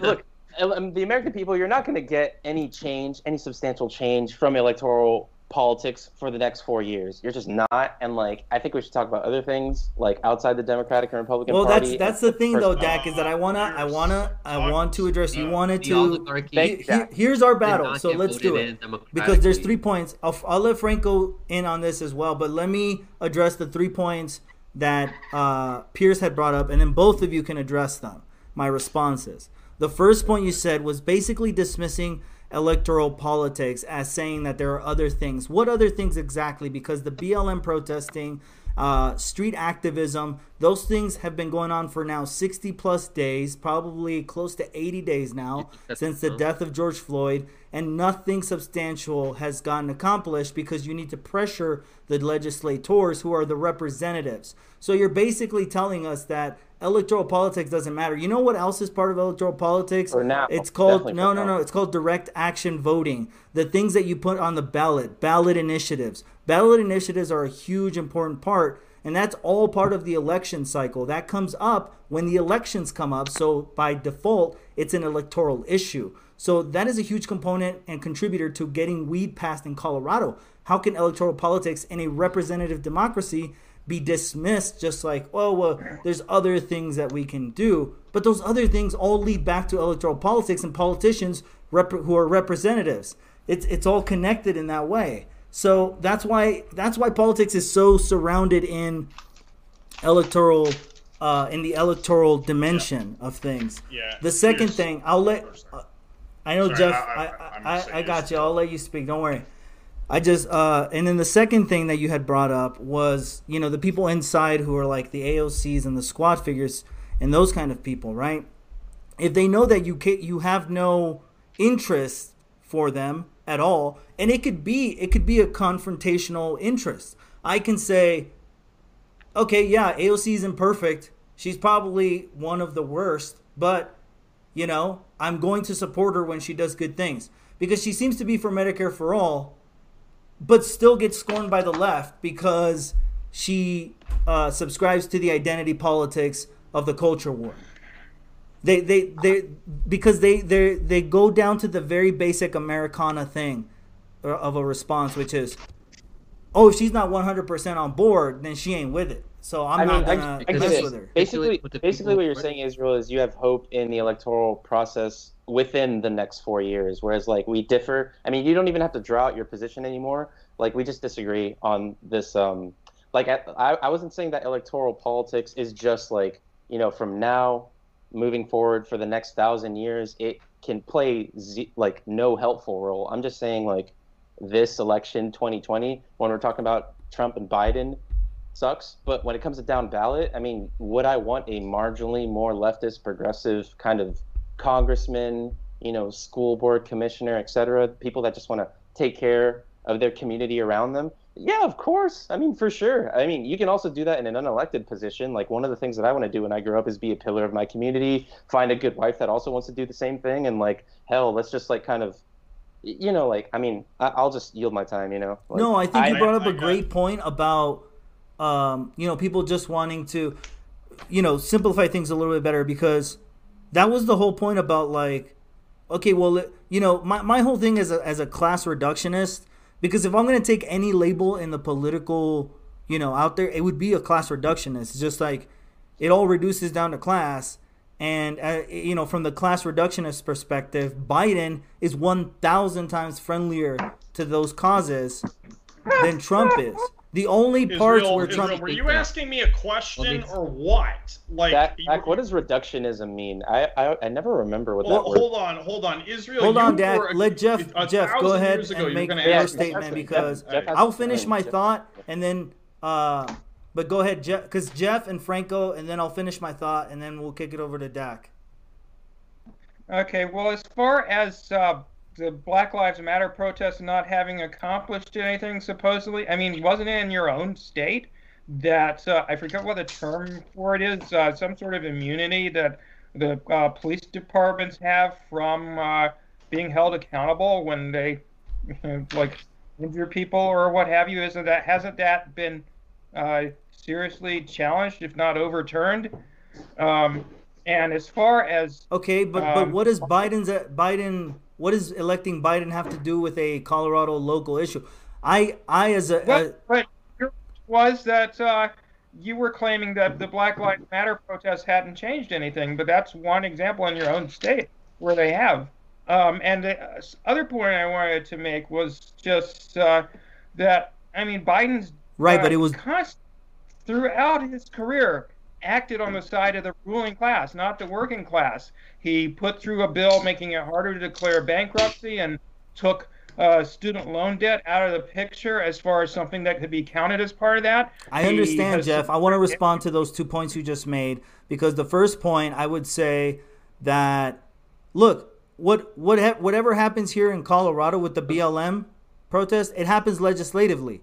Look, the American people, you're not going to get any change, any substantial change from electoral politics for the next 4 years. You're just not. And, like, I think we should talk about other things, like outside the Democratic and Republican Party. Well, that's the thing, though, Dak, is that I want to address... You wanted to... Here's our battle, so let's do it. Because there's 3 points. I'll let Franco in on this as well, but let me address the 3 points that Pierce had brought up, and then both of you can address them, my responses. The first point you said was basically dismissing electoral politics as saying that there are other things. What other things exactly? Because the BLM protesting, street activism, those things have been going on for now 60 plus days, probably close to 80 days now since the death of George Floyd, and nothing substantial has gotten accomplished because you need to pressure the legislators who are the representatives. So you're basically telling us that electoral politics doesn't matter. You know what else is part of electoral politics? Or now. It's called It's called direct action voting. The things that you put on the ballot, ballot initiatives. Ballot initiatives are a huge important part, and that's all part of the election cycle. That comes up when the elections come up. So by default, it's an electoral issue. So that is a huge component and contributor to getting weed passed in Colorado. How can electoral politics in a representative democracy be dismissed just like, oh, well, there's other things that we can do? But those other things all lead back to electoral politics and politicians who are representatives. It's all connected in that way. So that's why politics is so surrounded in electoral in the electoral dimension of things. Yeah. The second thing, I'll let I know. Sorry, Jeff, I got you. I'll let you speak. Don't worry. I just and then the second thing that you had brought up was, you know, the people inside who are like the AOCs and the squad figures and those kind of people, right? If they know that you have no interest for them at all, and it could be a confrontational interest. I can say, okay, yeah, AOC is imperfect. She's probably one of the worst, but you know, I'm going to support her when she does good things because she seems to be for Medicare for All, but still gets scorned by the left because she subscribes to the identity politics of the culture war. They go down to the very basic Americana thing of a response, which is, oh, if she's not 100% on board, then she ain't with it. So I'm not gonna mess with her. Basically, what you're saying, Israel, is you have hope in the electoral process within the next 4 years, whereas like we differ. I mean, you don't even have to draw out your position anymore. Like we just disagree on this. Like I wasn't saying that electoral politics is just like, you know, from now moving forward for the next 1,000 years, it can play like no helpful role. I'm just saying like this election 2020, when we're talking about Trump and Biden sucks. But when it comes to down ballot, I mean, would I want a marginally more leftist, progressive kind of congressman, you know, school board commissioner, et cetera, people that just want to take care of their community around them? Yeah, of course. I mean, for sure. I mean, you can also do that in an unelected position. Like, one of the things that I want to do when I grow up is be a pillar of my community, find a good wife that also wants to do the same thing. And like, hell, let's just like kind of, you know, like, I mean, I'll just yield my time, you know? Like, no, I think you brought up a great point about, you know, people just wanting to, you know, simplify things a little bit better, because that was the whole point about like, okay, well, you know, my whole thing as a class reductionist, because if I'm going to take any label in the political, you know, out there, it would be a class reductionist. It's just like it all reduces down to class. And, you know, from the class reductionist perspective, Biden is 1,000 times friendlier to those causes than Trump is. The only parts where Trump... Were you asking me a question or what? Like, what does reductionism mean? I never remember what that word... Hold on. Israel... Hold on, Dak. Let Jeff go ahead and make your statement, because I'll finish my thought and then... But go ahead, Jeff, because Jeff and Franco, and then I'll finish my thought and then we'll kick it over to Dak. Okay, well, as far as... the Black Lives Matter protests not having accomplished anything, supposedly. I mean, wasn't it in your own state that, I forget what the term for it is, some sort of immunity that the police departments have from being held accountable when they, you know, like, injure people or what have you? Isn't that, hasn't that been seriously challenged, if not overturned? And as far as... Okay, but what is Biden... What does electing Biden have to do with a Colorado local issue? But was that you were claiming that the Black Lives Matter protests hadn't changed anything, but that's one example in your own state where they have. And the other point I wanted to make was just that, I mean, Biden's right, but it was throughout his career, acted on the side of the ruling class, not the working class. He put through a bill making it harder to declare bankruptcy and took student loan debt out of the picture as far as something that could be counted as part of that. I understand, Jeff. I want to respond to those 2 points you just made, because the first point, I would say that, look, whatever happens here in Colorado with the BLM protest, it happens legislatively.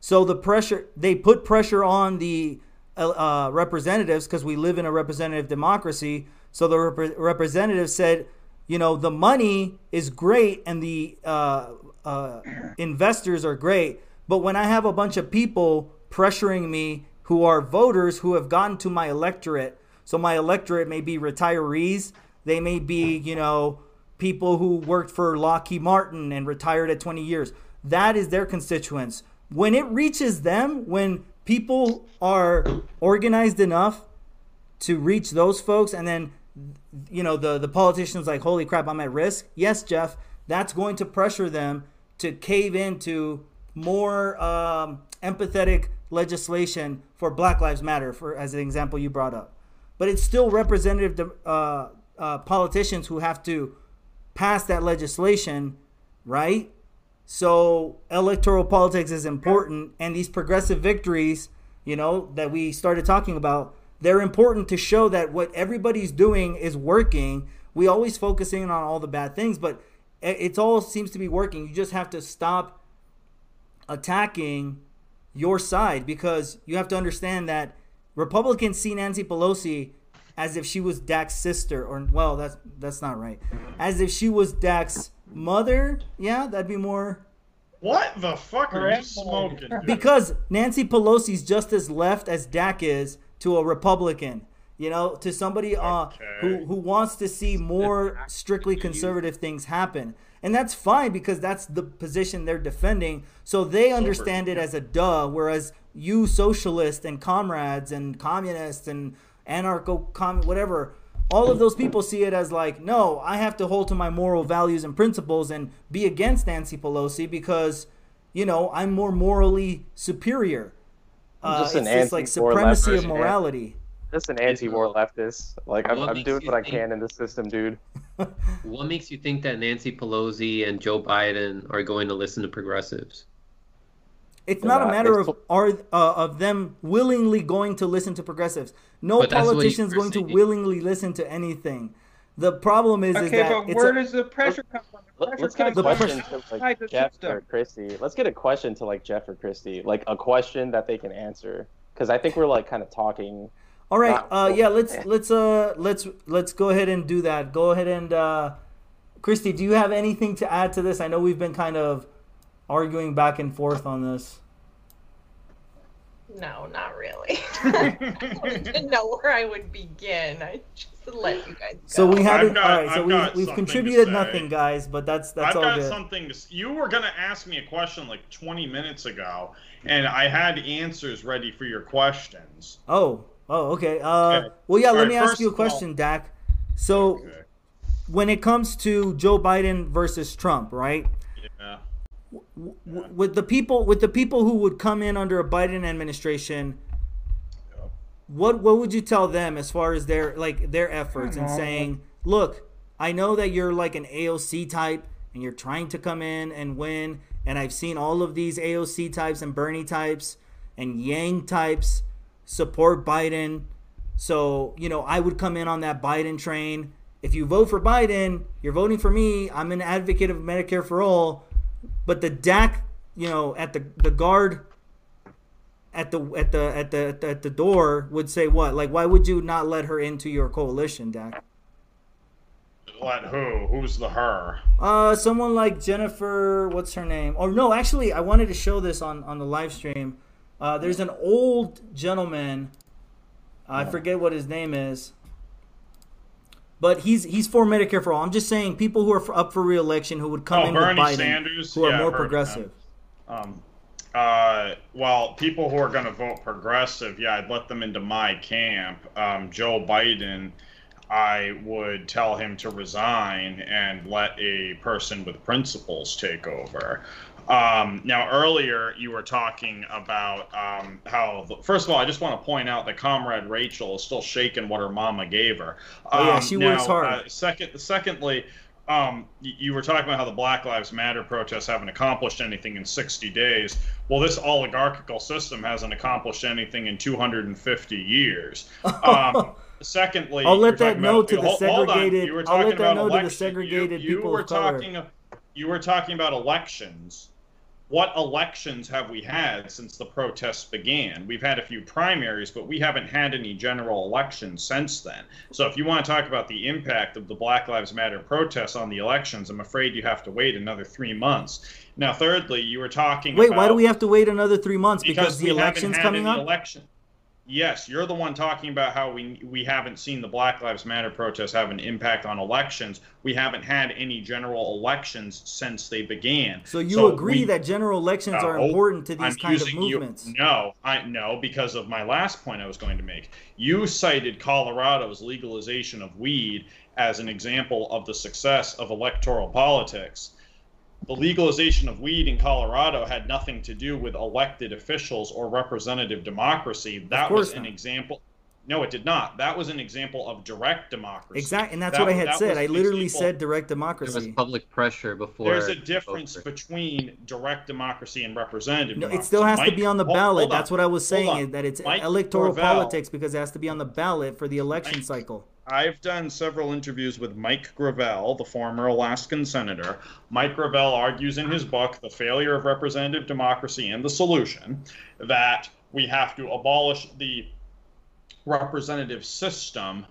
So the pressure, they put pressure on the representatives, because we live in a representative democracy. So the representative said, you know, the money is great and the investors are great, but when I have a bunch of people pressuring me who are voters who have gotten to my electorate, so my electorate may be retirees, they may be, you know, people who worked for Lockheed Martin and retired at 20 years. That is their constituents. When it reaches them, when people are organized enough to reach those folks, and then, you know, the politicians like, holy crap, I'm at risk. Yes, Jeff, that's going to pressure them to cave into more empathetic legislation for Black Lives Matter, for as an example you brought up. But it's still representative politicians who have to pass that legislation, right? So electoral politics is important, and these progressive victories, you know, that we started talking about, they're important to show that what everybody's doing is working. We always focusing on all the bad things, but it all seems to be working. You just have to stop attacking your side, because you have to understand that Republicans see Nancy Pelosi as if she was Dak's sister, or, well, that's not right. As if she was Dak's mother, yeah, that'd be more. What the fuck are you smoking? Because Nancy Pelosi's just as left as Dak is to a Republican, you know, to somebody who wants to see more strictly conservative things happen. And that's fine, because that's the position they're defending. So they understand it as a duh, whereas you socialists and comrades and communists and whatever, all of those people see it as like, no, I have to hold to my moral values and principles and be against Nancy Pelosi because, you know, I'm more morally superior. It's like supremacy leftist, of morality. Just an anti-war leftist. Like, I'm doing what I can in this system, dude. What makes you think that Nancy Pelosi and Joe Biden are going to listen to progressives? It's not a matter of them willingly going to listen to progressives. No politician's going to willingly listen to anything. The problem is that... Okay, but where does the pressure come from? Let's get a question to like Jeff or Christy. Let's get a question to like Jeff or Christy, like a question that they can answer, because I think we're like kind of talking. All right, yeah, let's go ahead and do that. Go ahead and Christy, do you have anything to add to this? I know we've been kind of arguing back and forth on this. No, not really. I didn't know where I would begin. I just let you guys go. So we haven't. We've contributed nothing, guys. But that's all good. I've got something. You were gonna ask me a question like 20 minutes ago, and I had answers ready for your questions. Oh, okay. Okay. Well, yeah. Let me ask you a question, Dak. So, when it comes to Joe Biden versus Trump, right? Yeah. With the people who would come in under a Biden administration, what would you tell them as far as their efforts and saying, look, I know that you're like an AOC type and you're trying to come in and win, and I've seen all of these AOC types and Bernie types and Yang types support Biden, so I would come in on that Biden train. If you vote for Biden, you're voting for me. I'm an advocate of Medicare for all. But the DAC, at the guard at the door would say what? Like, why would you not let her into your coalition, DAC? Let who? Who's the her? Someone like Jennifer, what's her name? Oh no, actually, I wanted to show this on the live stream. There's an old gentleman, I forget what his name is, but he's for Medicare for all. I'm just saying people who are up for re-election who would come in Bernie with Biden, Sanders, who are more progressive. Well, people who are going to vote progressive, I'd let them into my camp. Joe Biden, I would tell him to resign and let a person with principles take over. Now, earlier you were talking about how, first of all, I just want to point out that Comrade Rachel is still shaking what her mama gave her. She works hard. Secondly, you were talking about how the Black Lives Matter protests haven't accomplished anything in 60 days. Well, this oligarchical system hasn't accomplished anything in 250 years. Secondly, I'll let that know to the segregated people of color. You were talking about elections. What elections have we had since the protests began? We've had a few primaries, but we haven't had any general elections since then. So if you want to talk about the impact of the Black Lives Matter protests on the elections, I'm afraid you have to wait another 3 months. Now, thirdly, you were talking about... Wait, why do we have to wait another 3 months? Because the election's coming up? Yes, you're the one talking about how we haven't seen the Black Lives Matter protests have an impact on elections. We haven't had any general elections since they began. So agree that general elections are important to these kinds of movements? No, because of my last point I was going to make. You cited Colorado's legalization of weed as an example of the success of electoral politics. The legalization of weed in Colorado had nothing to do with elected officials or representative democracy. That was an example. No, it did not. That was an example of direct democracy. Exactly, and that's what I had said. I literally said direct democracy. There was public pressure before. There's a difference between direct democracy and representative democracy. No, it still has to be on the ballot. That's what I was saying, is that it's electoral politics because it has to be on the ballot for the election cycle. I've done several interviews with Mike Gravel, the former Alaskan senator. Mike Gravel argues in his book, The Failure of Representative Democracy and the Solution, that we have to abolish the representative system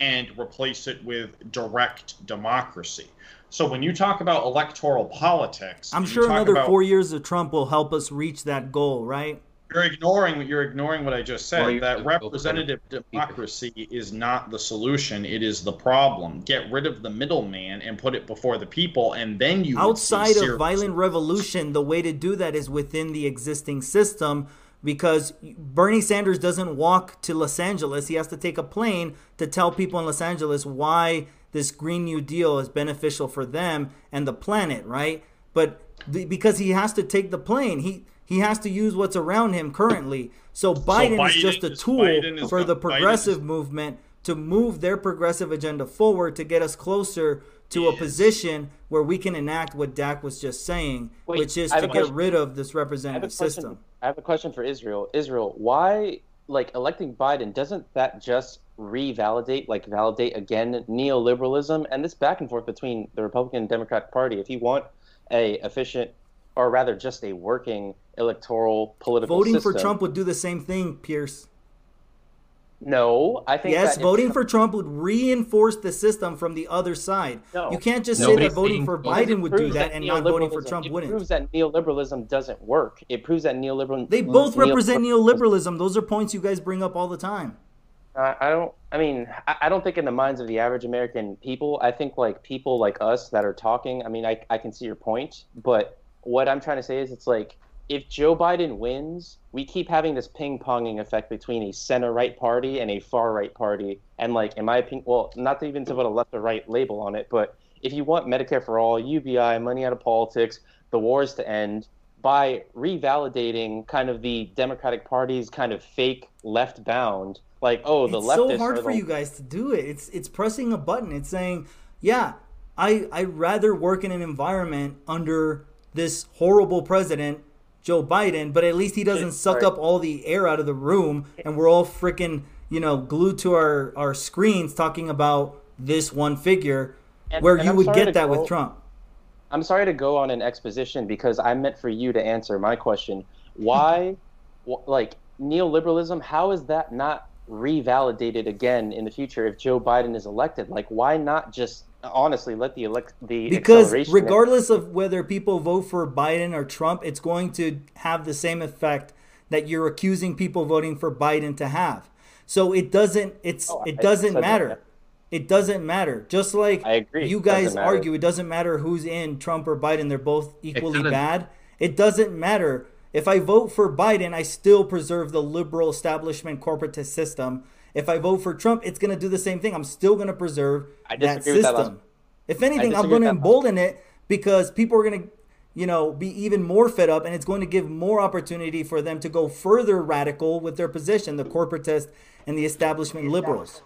and replace it with direct democracy. So when you talk about electoral politics... I'm sure another 4 years of Trump will help us reach that goal, right? You're ignoring what I just said, that representative democracy is not the solution. It is the problem. Get rid of the middleman and put it before the people, and then you outside of violent revolution, the way to do that is within the existing system, because Bernie Sanders doesn't walk to Los Angeles. He has to take a plane to tell people in Los Angeles why this Green New Deal is beneficial for them and the planet, right? But because he has to take the plane, he has to use what's around him currently. So Biden is just a tool for the progressive movement to move their progressive agenda forward to get us closer to a position where we can enact what Dak was just saying, which is to get rid of this representative system. I have a question for Israel. Israel, why, like, electing Biden, doesn't that just validate again neoliberalism and this back and forth between the Republican and Democrat Party? If you want a efficient, or rather just a working electoral political voting system. Voting for Trump would do the same thing, Pierce. No, I think yes, voting for Trump would reinforce the system from the other side. No, you can't just say that voting for Biden would do that and not voting for Trump wouldn't. It proves that neoliberalism doesn't work. It proves that neoliberalism... They both represent neoliberalism. Those are points you guys bring up all the time. I don't think in the minds of the average American people, I think like people like us that are talking, I mean, I can see your point, but what I'm trying to say is it's like, if Joe Biden wins, we keep having this ping-ponging effect between a center-right party and a far-right party. And, like, in my opinion, well, not to even to put a left or right label on it, but if you want Medicare for All, UBI, money out of politics, the wars to end, by revalidating kind of the Democratic Party's kind of fake left-bound, like, oh, the leftists are the... It's so hard for you guys to do it. It's pressing a button. It's saying, yeah, I'd rather work in an environment under this horrible president Joe Biden, but at least he doesn't suck up all the air out of the room and we're all freaking, you know, glued to our screens talking about this one figure and you would get that with Trump. I'm sorry to go on an exposition because I meant for you to answer my question. Why, like, neoliberalism, how is that not revalidated again in the future if Joe Biden is elected? Like, why not just... Honestly, let the because regardless of whether people vote for Biden or Trump, it's going to have the same effect that you're accusing people voting for Biden to have. So it doesn't matter. That. It doesn't matter. Just like I agree. You guys argue, it doesn't matter who's in Trump or Biden. They're both equally bad. It doesn't matter. If I vote for Biden, I still preserve the liberal establishment corporatist system. If I vote for Trump, it's going to do the same thing. I'm still going to preserve that system. If anything, I'm going to embolden it because people are going to, you know, be even more fed up, and it's going to give more opportunity for them to go further radical with their position, the corporatist and the establishment liberals.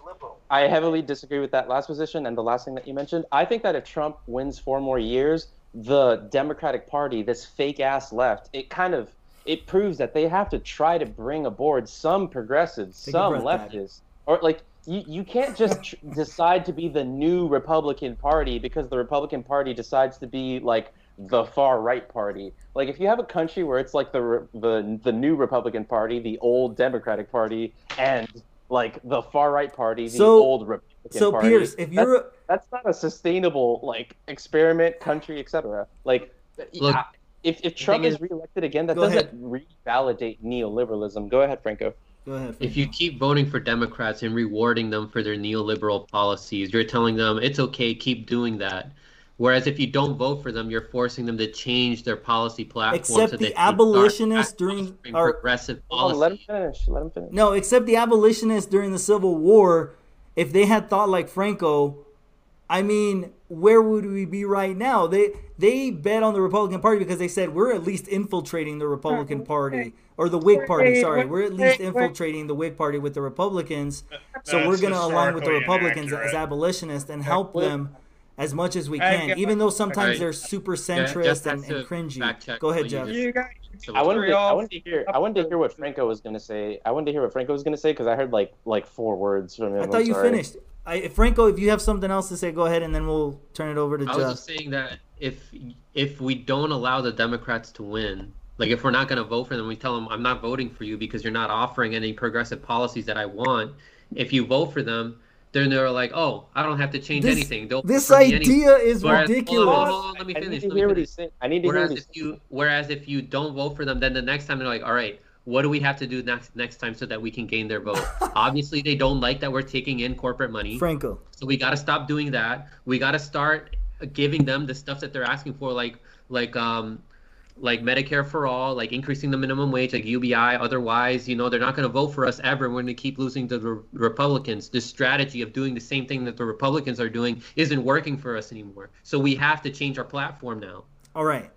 I heavily disagree with that last position and the last thing that you mentioned. I think that if Trump wins 4 more years, the Democratic Party, this fake-ass left, it proves that they have to try to bring aboard some progressives, some leftists, or like you can't just decide to be the new Republican Party because the Republican Party decides to be like the far right party. Like if you have a country where it's like the new Republican Party, the old Democratic Party, and like the far right party, the old Republican Party. So Pierce, if you're that's not a sustainable like experiment, country, etc. Like look. If Trump is reelected again, that doesn't revalidate neoliberalism. Go ahead, Franco. If you keep voting for Democrats and rewarding them for their neoliberal policies, you're telling them it's okay, keep doing that. Whereas if you don't vote for them, you're forcing them to change their policy platform. Except so the abolitionists during our progressive policy. Let him finish. No, except the abolitionists during the Civil War, if they had thought like Franco, I mean, where would we be right now? They bet on the Republican Party because they said we're at least infiltrating the Republican Party or the Whig Party. Sorry, we're at least infiltrating the Whig Party with the Republicans. So we're going to align with the Republicans as abolitionists and help them as much as we can, even though sometimes they're super centrist and cringy. Go ahead, Jeff. I wanted to hear what Franco was going to say. Because I heard like 4 words from him. I thought you finished. Franco, if you have something else to say, go ahead, and then we'll turn it over to Jeff. I was just saying that if we don't allow the Democrats to win, like if we're not going to vote for them, we tell them, I'm not voting for you because you're not offering any progressive policies that I want. If you vote for them, then they're like, oh, I don't have to change anything. This idea is ridiculous. Hold on, let me finish. Whereas if you don't vote for them, then the next time they're like, all right, what do we have to do next time so that we can gain their vote? Obviously, they don't like that we're taking in corporate money. Franco. So we got to stop doing that. We got to start giving them the stuff that they're asking for, like Medicare for All, like increasing the minimum wage, like UBI. Otherwise, you know, they're not going to vote for us ever. We're going to keep losing to the Republicans. The strategy of doing the same thing that the Republicans are doing isn't working for us anymore. So we have to change our platform now. All right.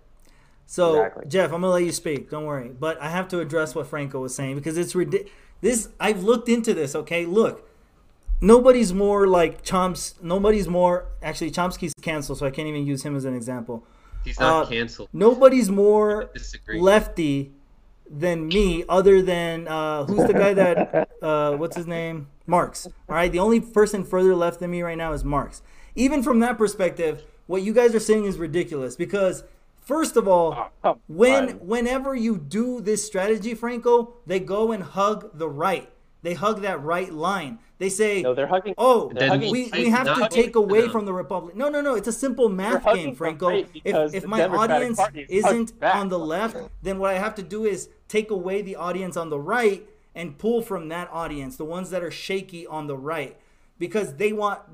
So, exactly. Jeff, I'm going to let you speak. Don't worry. But I have to address what Franco was saying because it's ridiculous. I've looked into this, okay? Look, nobody's more like Chomsky. Nobody's more, actually Chomsky's canceled, so I can't even use him as an example. He's not canceled. Nobody's more lefty than me, other than who's the guy that what's his name? Marx. All right, the only person further left than me right now is Marx. Even from that perspective, what you guys are saying is ridiculous, because first of all, whenever you do this strategy, Franco, they go and hug the right. They hug that right line. They say, no, they're hugging, oh, they're hugging, we have to take away from the Republic. No. It's a simple math game, Franco. If my audience isn't on the left, then what I have to do is take away the audience on the right and pull from that audience, the ones that are shaky on the right, because they want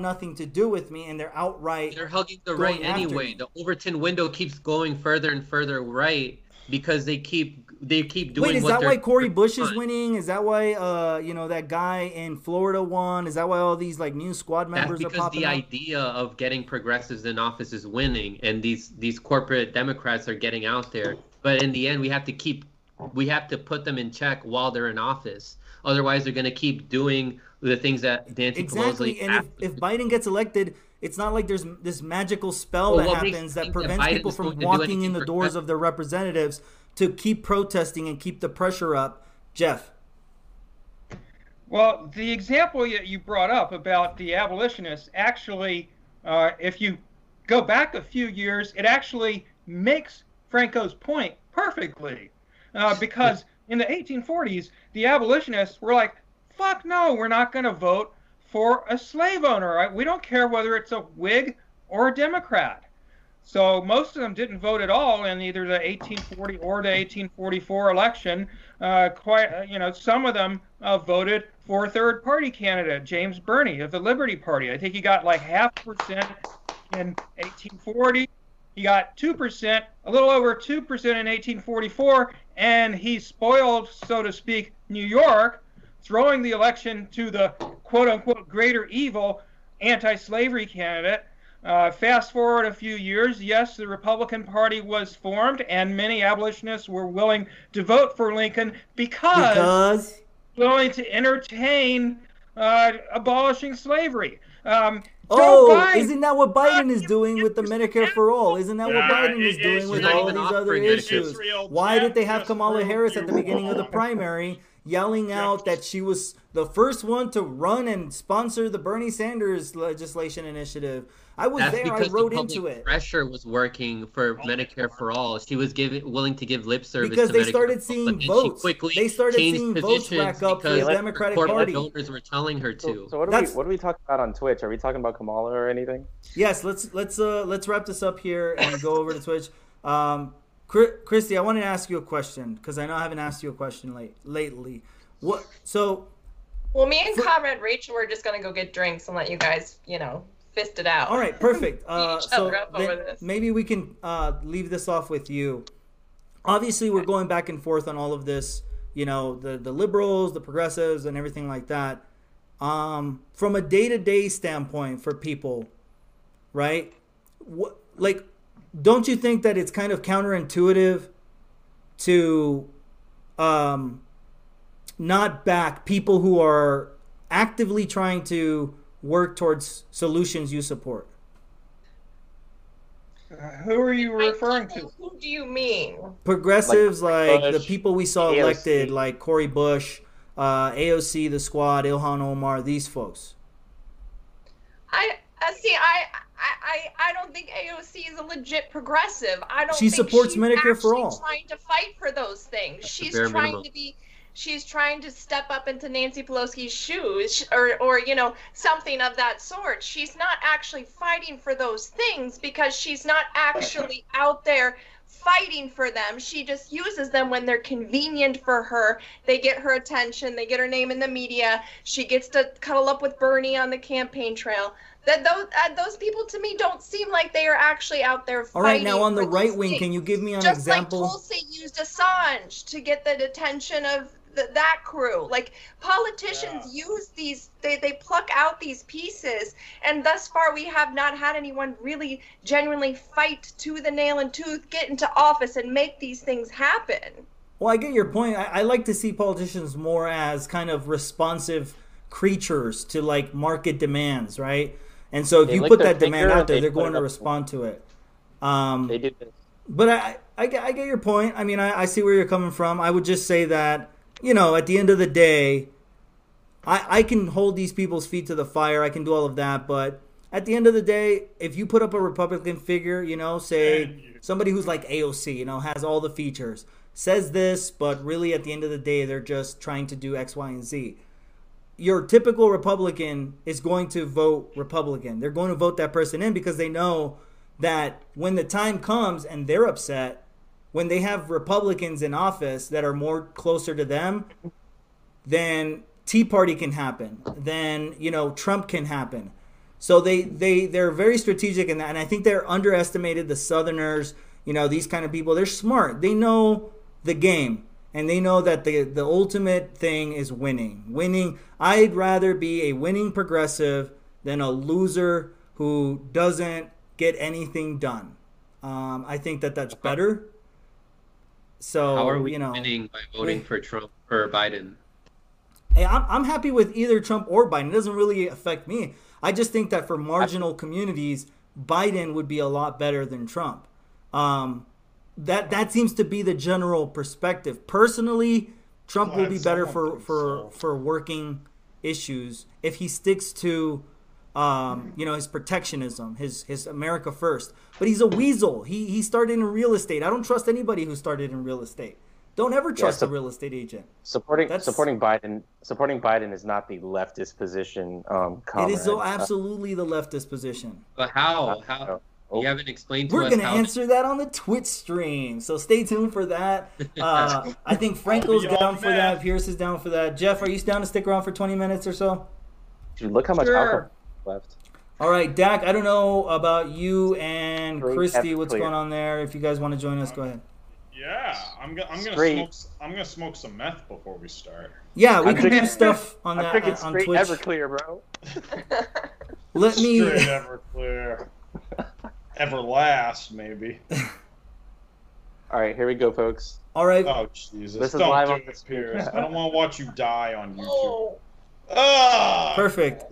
nothing to do with me, and they're outright. They're hugging the right anyway. The Overton window keeps going further and further right, because they keep doing. Wait, is that why Cori Bush is winning? Is that why that guy in Florida won? Is that why all these like new squad members are popping up? That's because the idea of getting progressives in office is winning, and these corporate Democrats are getting out there. But in the end, we have to put them in check while they're in office. Otherwise, they're going to keep doing the things that Nancy Pelosi. Exactly, and if Biden gets elected, it's not like there's this magical spell that happens that prevents people from walking in the doors of their representatives to keep protesting and keep the pressure up. Jeff. Well, the example that you brought up about the abolitionists, actually, if you go back a few years, it actually makes Franco's point perfectly. Because in the 1840s, the abolitionists were like, fuck no, we're not going to vote for a slave owner. We don't care whether it's a Whig or a Democrat. So most of them didn't vote at all in either the 1840 or the 1844 election. Some of them voted for a third-party candidate, James Birney of the Liberty Party. I think he got like 0.5% in 1840. He got 2%, a little over 2% in 1844, and he spoiled, so to speak, New York, throwing the election to the quote-unquote greater evil anti-slavery candidate. Fast forward a few years, yes, the Republican Party was formed, and many abolitionists were willing to vote for Lincoln because willing to entertain abolishing slavery. Isn't that what Biden is doing with the Medicare for All? Isn't that what Biden is doing with all these other issues? Why did they have Kamala Harris at the beginning of the primary yelling out that she was the first one to run and sponsor the Bernie Sanders legislation initiative? I wrote into it. Pressure was working for Medicare for All. She was willing to give lip service because they started seeing votes. They started seeing votes rack up for the Democratic Party. Donors were telling her to. So what are we talking about on Twitch? Are we talking about Kamala or anything? Yes, let's wrap this up here and go over to Twitch. Christy, I wanted to ask you a question because I know I haven't asked you a question lately. What? So. Well, me and Comrade Rachel were just gonna go get drinks and let you guys, fist it out. All right, perfect. Maybe we can leave this off with you. Obviously, we're going back and forth on all of this, the liberals, the progressives, and everything like that. From a day-to-day standpoint for people, right? Don't you think that it's kind of counterintuitive to not back people who are actively trying to work towards solutions you support? Who are you referring to? Who do you mean? Progressives like Bush, the people we saw AOC. Elected, like Cori Bush, AOC, the Squad, Ilhan Omar, these folks. I don't think AOC is a legit progressive. I don't. She supports Medicare for All. She's trying to fight for those things. She's trying to step up into Nancy Pelosi's shoes or something of that sort. She's not actually fighting for those things because she's not actually out there fighting for them. She just uses them when they're convenient for her. They get her attention. They get her name in the media. She gets to cuddle up with Bernie on the campaign trail. Those people to me don't seem like they are actually out there fighting. All right, now on the right wing, can you give me an example? Just like Tulsi used Assange to get the attention of that crew. Like, politicians use these, they pluck out these pieces, and thus far we have not had anyone really genuinely fight to the nail and tooth, get into office and make these things happen. Well, I get your point. I like to see politicians more as kind of responsive creatures to like market demands, right? And so if you put that demand out there, they're going to respond to it. They do this. But I get your point. I mean, I see where you're coming from. I would just say that, you know, at the end of the day, I can hold these people's feet to the fire. I can do all of that. But at the end of the day, if you put up a Republican figure, you know, say somebody who's like AOC, you know, has all the features, says this, but really at the end of the day, they're just trying to do X, Y, and Z. Your typical Republican is going to vote Republican. They're going to vote that person in because they know that when the time comes and they're upset, when they have Republicans in office that are more closer to them, then Tea Party can happen. Then, you know, Trump can happen. So they're very strategic in that. And I think they're underestimated, the Southerners, you know, these kind of people. They're smart. They know the game. And they know that the ultimate thing is winning. Winning. I'd rather be a winning progressive than a loser who doesn't get anything done. I think that that's better. So how are we winning by voting for Trump or Biden? Hey, I'm happy with either Trump or Biden. It doesn't really affect me. I just think that for marginal communities, Biden would be a lot better than Trump. That seems to be the general perspective. Personally, Trump will be better for working issues if he sticks to his protectionism, his America first. But he's a weasel. He started in real estate. I don't trust anybody who started in real estate. Don't ever trust a real estate agent. Supporting Biden is not the leftist position. It is absolutely the leftist position. But how? You haven't explained to us. We're going to answer that on the Twitch stream. So stay tuned for that. I think Franco's down for that. Pierce is down for that. Jeff, are you down to stick around for 20 minutes or so? Dude, look how much alcohol left. All right, Dak, I don't know about you and Christy. What's going on there? If you guys want to join us, go ahead. Yeah, I'm gonna smoke some meth before we start. Yeah, we can do stuff on that on Twitch. Everclear, bro. Straight Everclear. Everlast, maybe. All right, here we go, folks. All right. Oh, Jesus. This is live on this Pierce. I don't want to watch you die on YouTube. Oh. Perfect.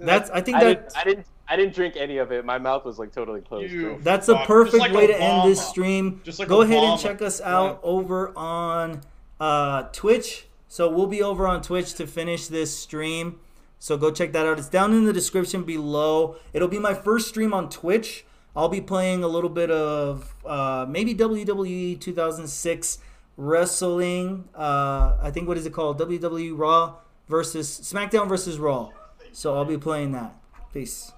I didn't drink any of it. My mouth was like totally closed. That's a perfect way to end this stream. Go ahead and check us out over on Twitch. So we'll be over on Twitch to finish this stream. So go check that out. It's down in the description below. It'll be my first stream on Twitch. I'll be playing a little bit of maybe WWE 2006 wrestling. I think, what is it called? WWE Raw versus SmackDown versus Raw. So I'll be playing that. Peace.